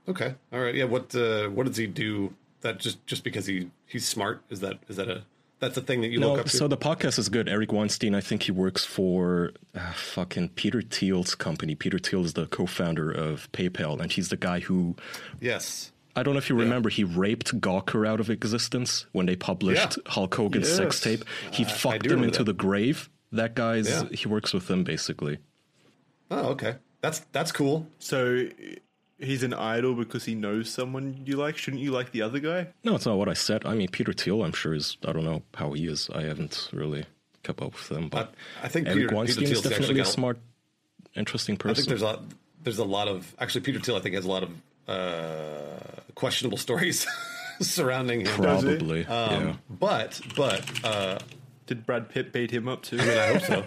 Okay. All right. Yeah. What does he do that just because he's smart? That's the thing that you look up to? So the podcast is good. Eric Weinstein, I think he works for fucking Peter Thiel's company. Peter Thiel is the co-founder of PayPal, and he's the guy who... Yes. I don't know if you remember, he raped Gawker out of existence when they published Hulk Hogan's sex tape. He fucked him into the grave. That guy's he works with them basically. Oh, okay, that's cool. So he's an idol because he knows someone you like. Shouldn't you like the other guy? No, it's not what I said. I mean, Peter Thiel, I'm sure is. I don't know how he is. I haven't really kept up with him, but I think Eric Weinstein is definitely a smart, interesting person. I think there's a lot of Peter Thiel. I think has a lot of. Questionable stories surrounding him. Probably, yeah. But did Brad Pitt beat him up too? I mean, I hope so.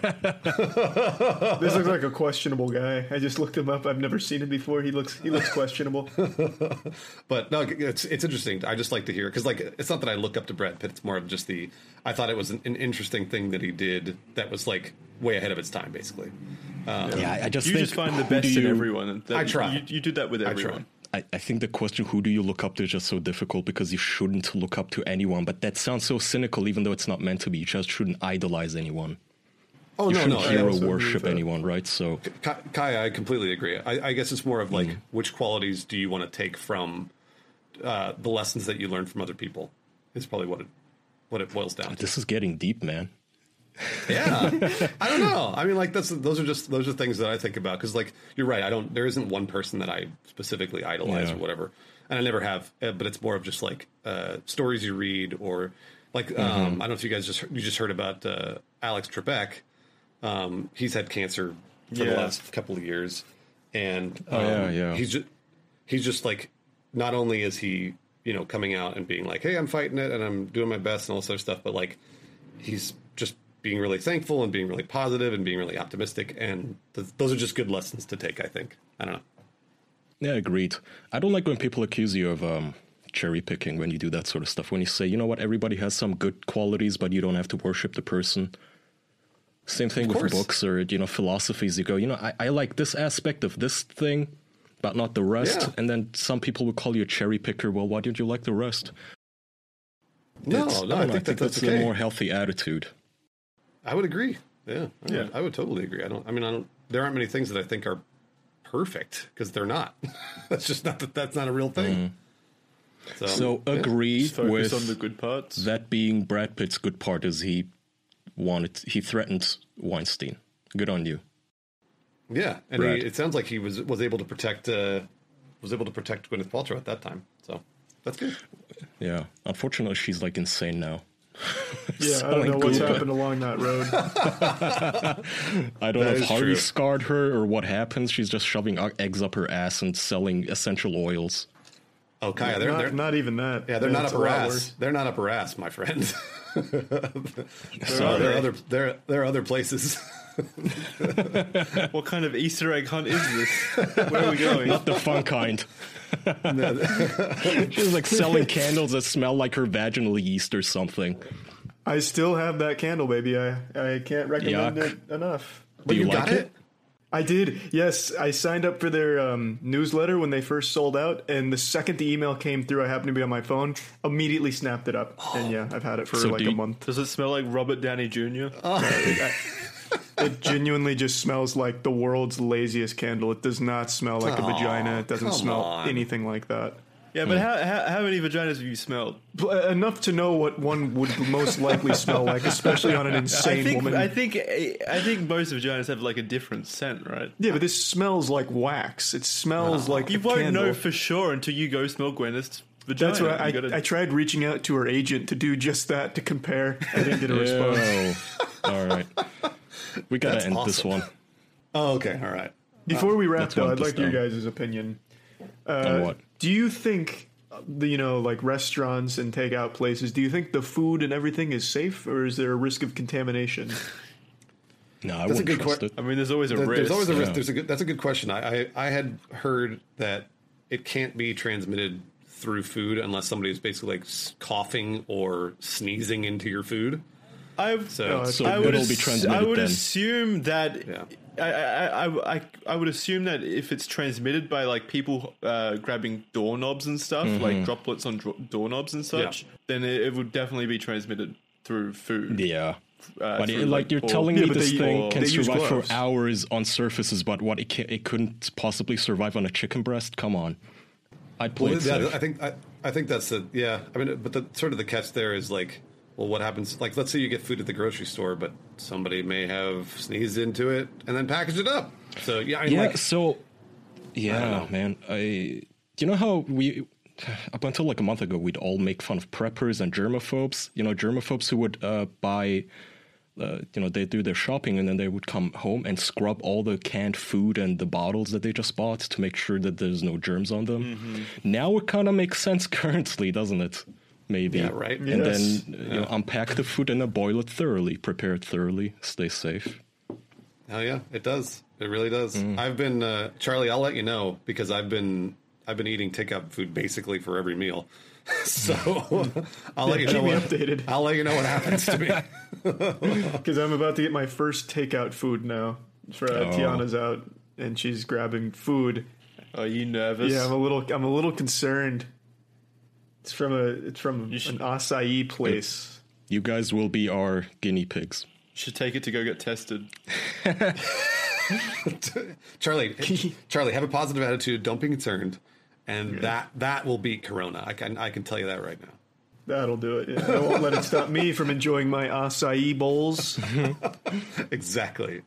This looks like a questionable guy. I just looked him up. I've never seen him before. He looks questionable. But no, it's interesting. I just like to hear because like it's not that I look up to Brad Pitt. It's more of just I thought it was an interesting thing that he did that was like way ahead of its time, basically. I just you think just find the best in everyone. I try. You do that with everyone. I think the question, who do you look up to, is just so difficult because you shouldn't look up to anyone. But that sounds so cynical, even though it's not meant to be. You just shouldn't idolize anyone. Oh, you shouldn't hero worship anyone, right? So, Kaya, I completely agree. I guess it's more of like, which qualities do you want to take from the lessons that you learn from other people? Is probably what it boils down to. This is getting deep, man. Yeah, I don't know. I mean, like those are things that I think about because, like, you're right. There isn't one person that I specifically idolize or whatever, and I never have. But it's more of just like stories you read or like I don't know if you guys just heard about Alex Trebek. He's had cancer for the last couple of years, and he's just like not only is he coming out and being like, hey, I'm fighting it and I'm doing my best and all this other stuff, but like he's just being really thankful and being really positive and being really optimistic. And those are just good lessons to take, I think. I don't know. Yeah, agreed. I don't like when people accuse you of cherry picking when you do that sort of stuff. When you say, you know what, everybody has some good qualities, but you don't have to worship the person. Same thing with books or, philosophies. You go, I like this aspect of this thing, but not the rest. Yeah. And then some people will call you a cherry picker. Well, why don't you like the rest? No, I think that's okay. A more healthy attitude. I would agree. Yeah, I would totally agree. I mean, there aren't many things that I think are perfect because they're not. that's not a real thing. Mm-hmm. So agree with on the good parts. That being Brad Pitt's good part is he threatened Weinstein. Good on you. Yeah, and it sounds like he was able to protect Gwyneth Paltrow at that time. So that's good. Yeah, unfortunately, she's like insane now. Yeah, I don't know what's happened along that road. I don't know if Harvey scarred her or what happens. She's just shoving eggs up her ass and selling essential oils. Oh, Kaya, they're not even that. Yeah, they're not up her ass. They're not up her ass, my friend. there are other places. What kind of Easter egg hunt is this? Where are we going? Not the fun kind. She's like selling candles that smell like her vaginal yeast or something. I still have that candle, baby. I can't recommend it enough. But you like it? I did. Yes, I signed up for their newsletter when they first sold out, and the second the email came through, I happened to be on my phone, immediately snapped it up, and I've had it for a month. Does it smell like Robert Downey Jr.? Oh. It genuinely just smells like the world's laziest candle. It does not smell like a vagina. It doesn't smell anything like that. Yeah, but how many vaginas have you smelled? Enough to know what one would most likely smell like, especially on an insane woman. I think most vaginas have like a different scent, right? Yeah, but this smells like wax. It smells like you won't know for sure until you go smell Gwyneth's vagina. That's right. I tried reaching out to her agent to do just that, to compare. I didn't get a response. All right. We gotta end this one. Oh, okay. All right. Before we wrap, though, I'd like your guys' opinion. On what? Do you think, like restaurants and takeout places, do you think the food and everything is safe, or is there a risk of contamination? No, I wouldn't trust it. I mean, there's always a risk. There's always a risk. That's a good question. I had heard that it can't be transmitted through food unless somebody is basically like coughing or sneezing into your food. I would assume that if it's transmitted by like people grabbing doorknobs and stuff, like droplets on doorknobs and such, then it would definitely be transmitted through food. Yeah, but you're telling me this thing can survive for hours on surfaces, but it couldn't possibly survive on a chicken breast? Come on, I'd play it safe. I think that's it. Yeah, I mean, but the sort of the catch there is like, well, what happens? Like, let's say you get food at the grocery store, but somebody may have sneezed into it and then packaged it up. So you know how we, up until like a month ago, we'd all make fun of preppers and germaphobes. You know, germaphobes who would buy, they do their shopping and then they would come home and scrub all the canned food and the bottles that they just bought to make sure that there's no germs on them. Mm-hmm. Now it kind of makes sense currently, doesn't it? Maybe. Yeah, right. And then unpack the food and boil it thoroughly, prepare it thoroughly, stay safe. Oh yeah, it does. It really does. I've been Charlie, I'll let you know, because I've been eating takeout food basically for every meal. So I'll let you know updated. I'll let you know what happens to me. Because I'm about to get my first takeout food now. Tiana's out and she's grabbing food. Are you nervous? Yeah, I'm a little concerned. It's from an acai place. You guys will be our guinea pigs. Should take it to go get tested. Charlie, have a positive attitude. Don't be concerned, and that will beat Corona. I can tell you that right now. That'll do it. Yeah. I won't let it stop me from enjoying my acai bowls. Exactly.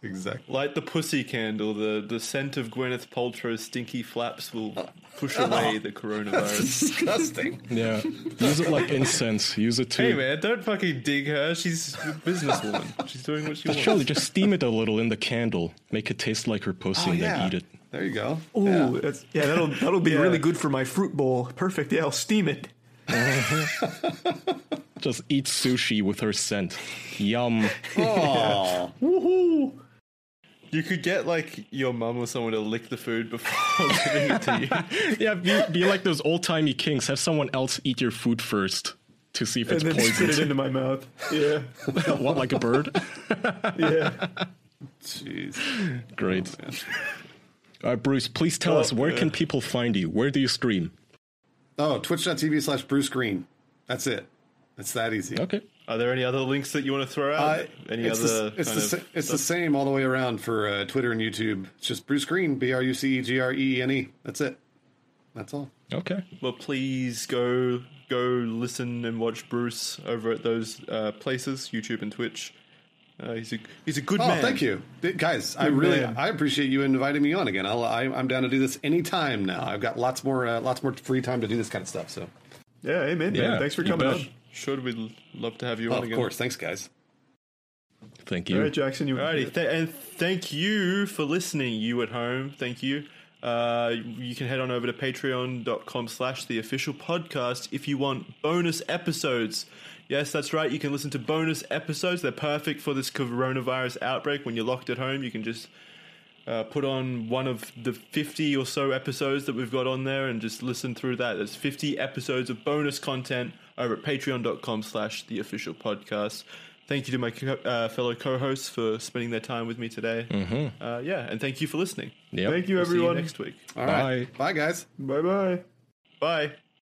Light the pussy candle. The scent of Gwyneth Paltrow's stinky flaps will push away the coronavirus. That's disgusting. Yeah. Use it like incense. Use it too. Hey man, don't fucking dig her. She's a businesswoman. She's doing what she wants. Surely just steam it a little in the candle. Make it taste like her pussy and then eat it. There you go. Ooh, that'll be really good for my fruit bowl. Perfect. Yeah, I'll steam it. Just eat sushi with her scent. Yum. Oh. Woohoo. You could get like your mum or someone to lick the food before giving it to you. Yeah, be like those old timey kings. Have someone else eat your food first to see if it's poisoned. Spit it into my mouth. Yeah. What, like a bird? Yeah. Jeez. Great. Oh, all right, Bruce, please tell us where can people find you? Where do you stream? Oh, twitch.tv/Bruce Greene. That's it. It's that easy. Okay. Are there any other links that you want to throw out? It's the same all the way around for Twitter and YouTube. It's just Bruce Greene, BruceGreene. That's it. That's all. Okay. Well, please go listen and watch Bruce over at those places, YouTube and Twitch. He's a good man. Oh, thank you. Guys, I appreciate you inviting me on again. I'm down to do this anytime now. I've got lots more free time to do this kind of stuff. So yeah, amen, man. Yeah, thanks for coming on. Sure, we'd love to have you on again. Of course. Thanks, guys. Thank you. All right, Jackson. Alrighty. And thank you for listening, you at home. Thank you. You can head on over to patreon.com/theofficialpodcast if you want bonus episodes. Yes, that's right. You can listen to bonus episodes. They're perfect for this coronavirus outbreak. When you're locked at home, you can just put on one of the 50 or so episodes that we've got on there and just listen through that. There's 50 episodes of bonus content over at patreon.com/theofficialpodcast. Thank you to my fellow co-hosts for spending their time with me today. Mm-hmm. And thank you for listening. Yep. Thank you, everyone. See you next week. All right. Bye, guys. Bye.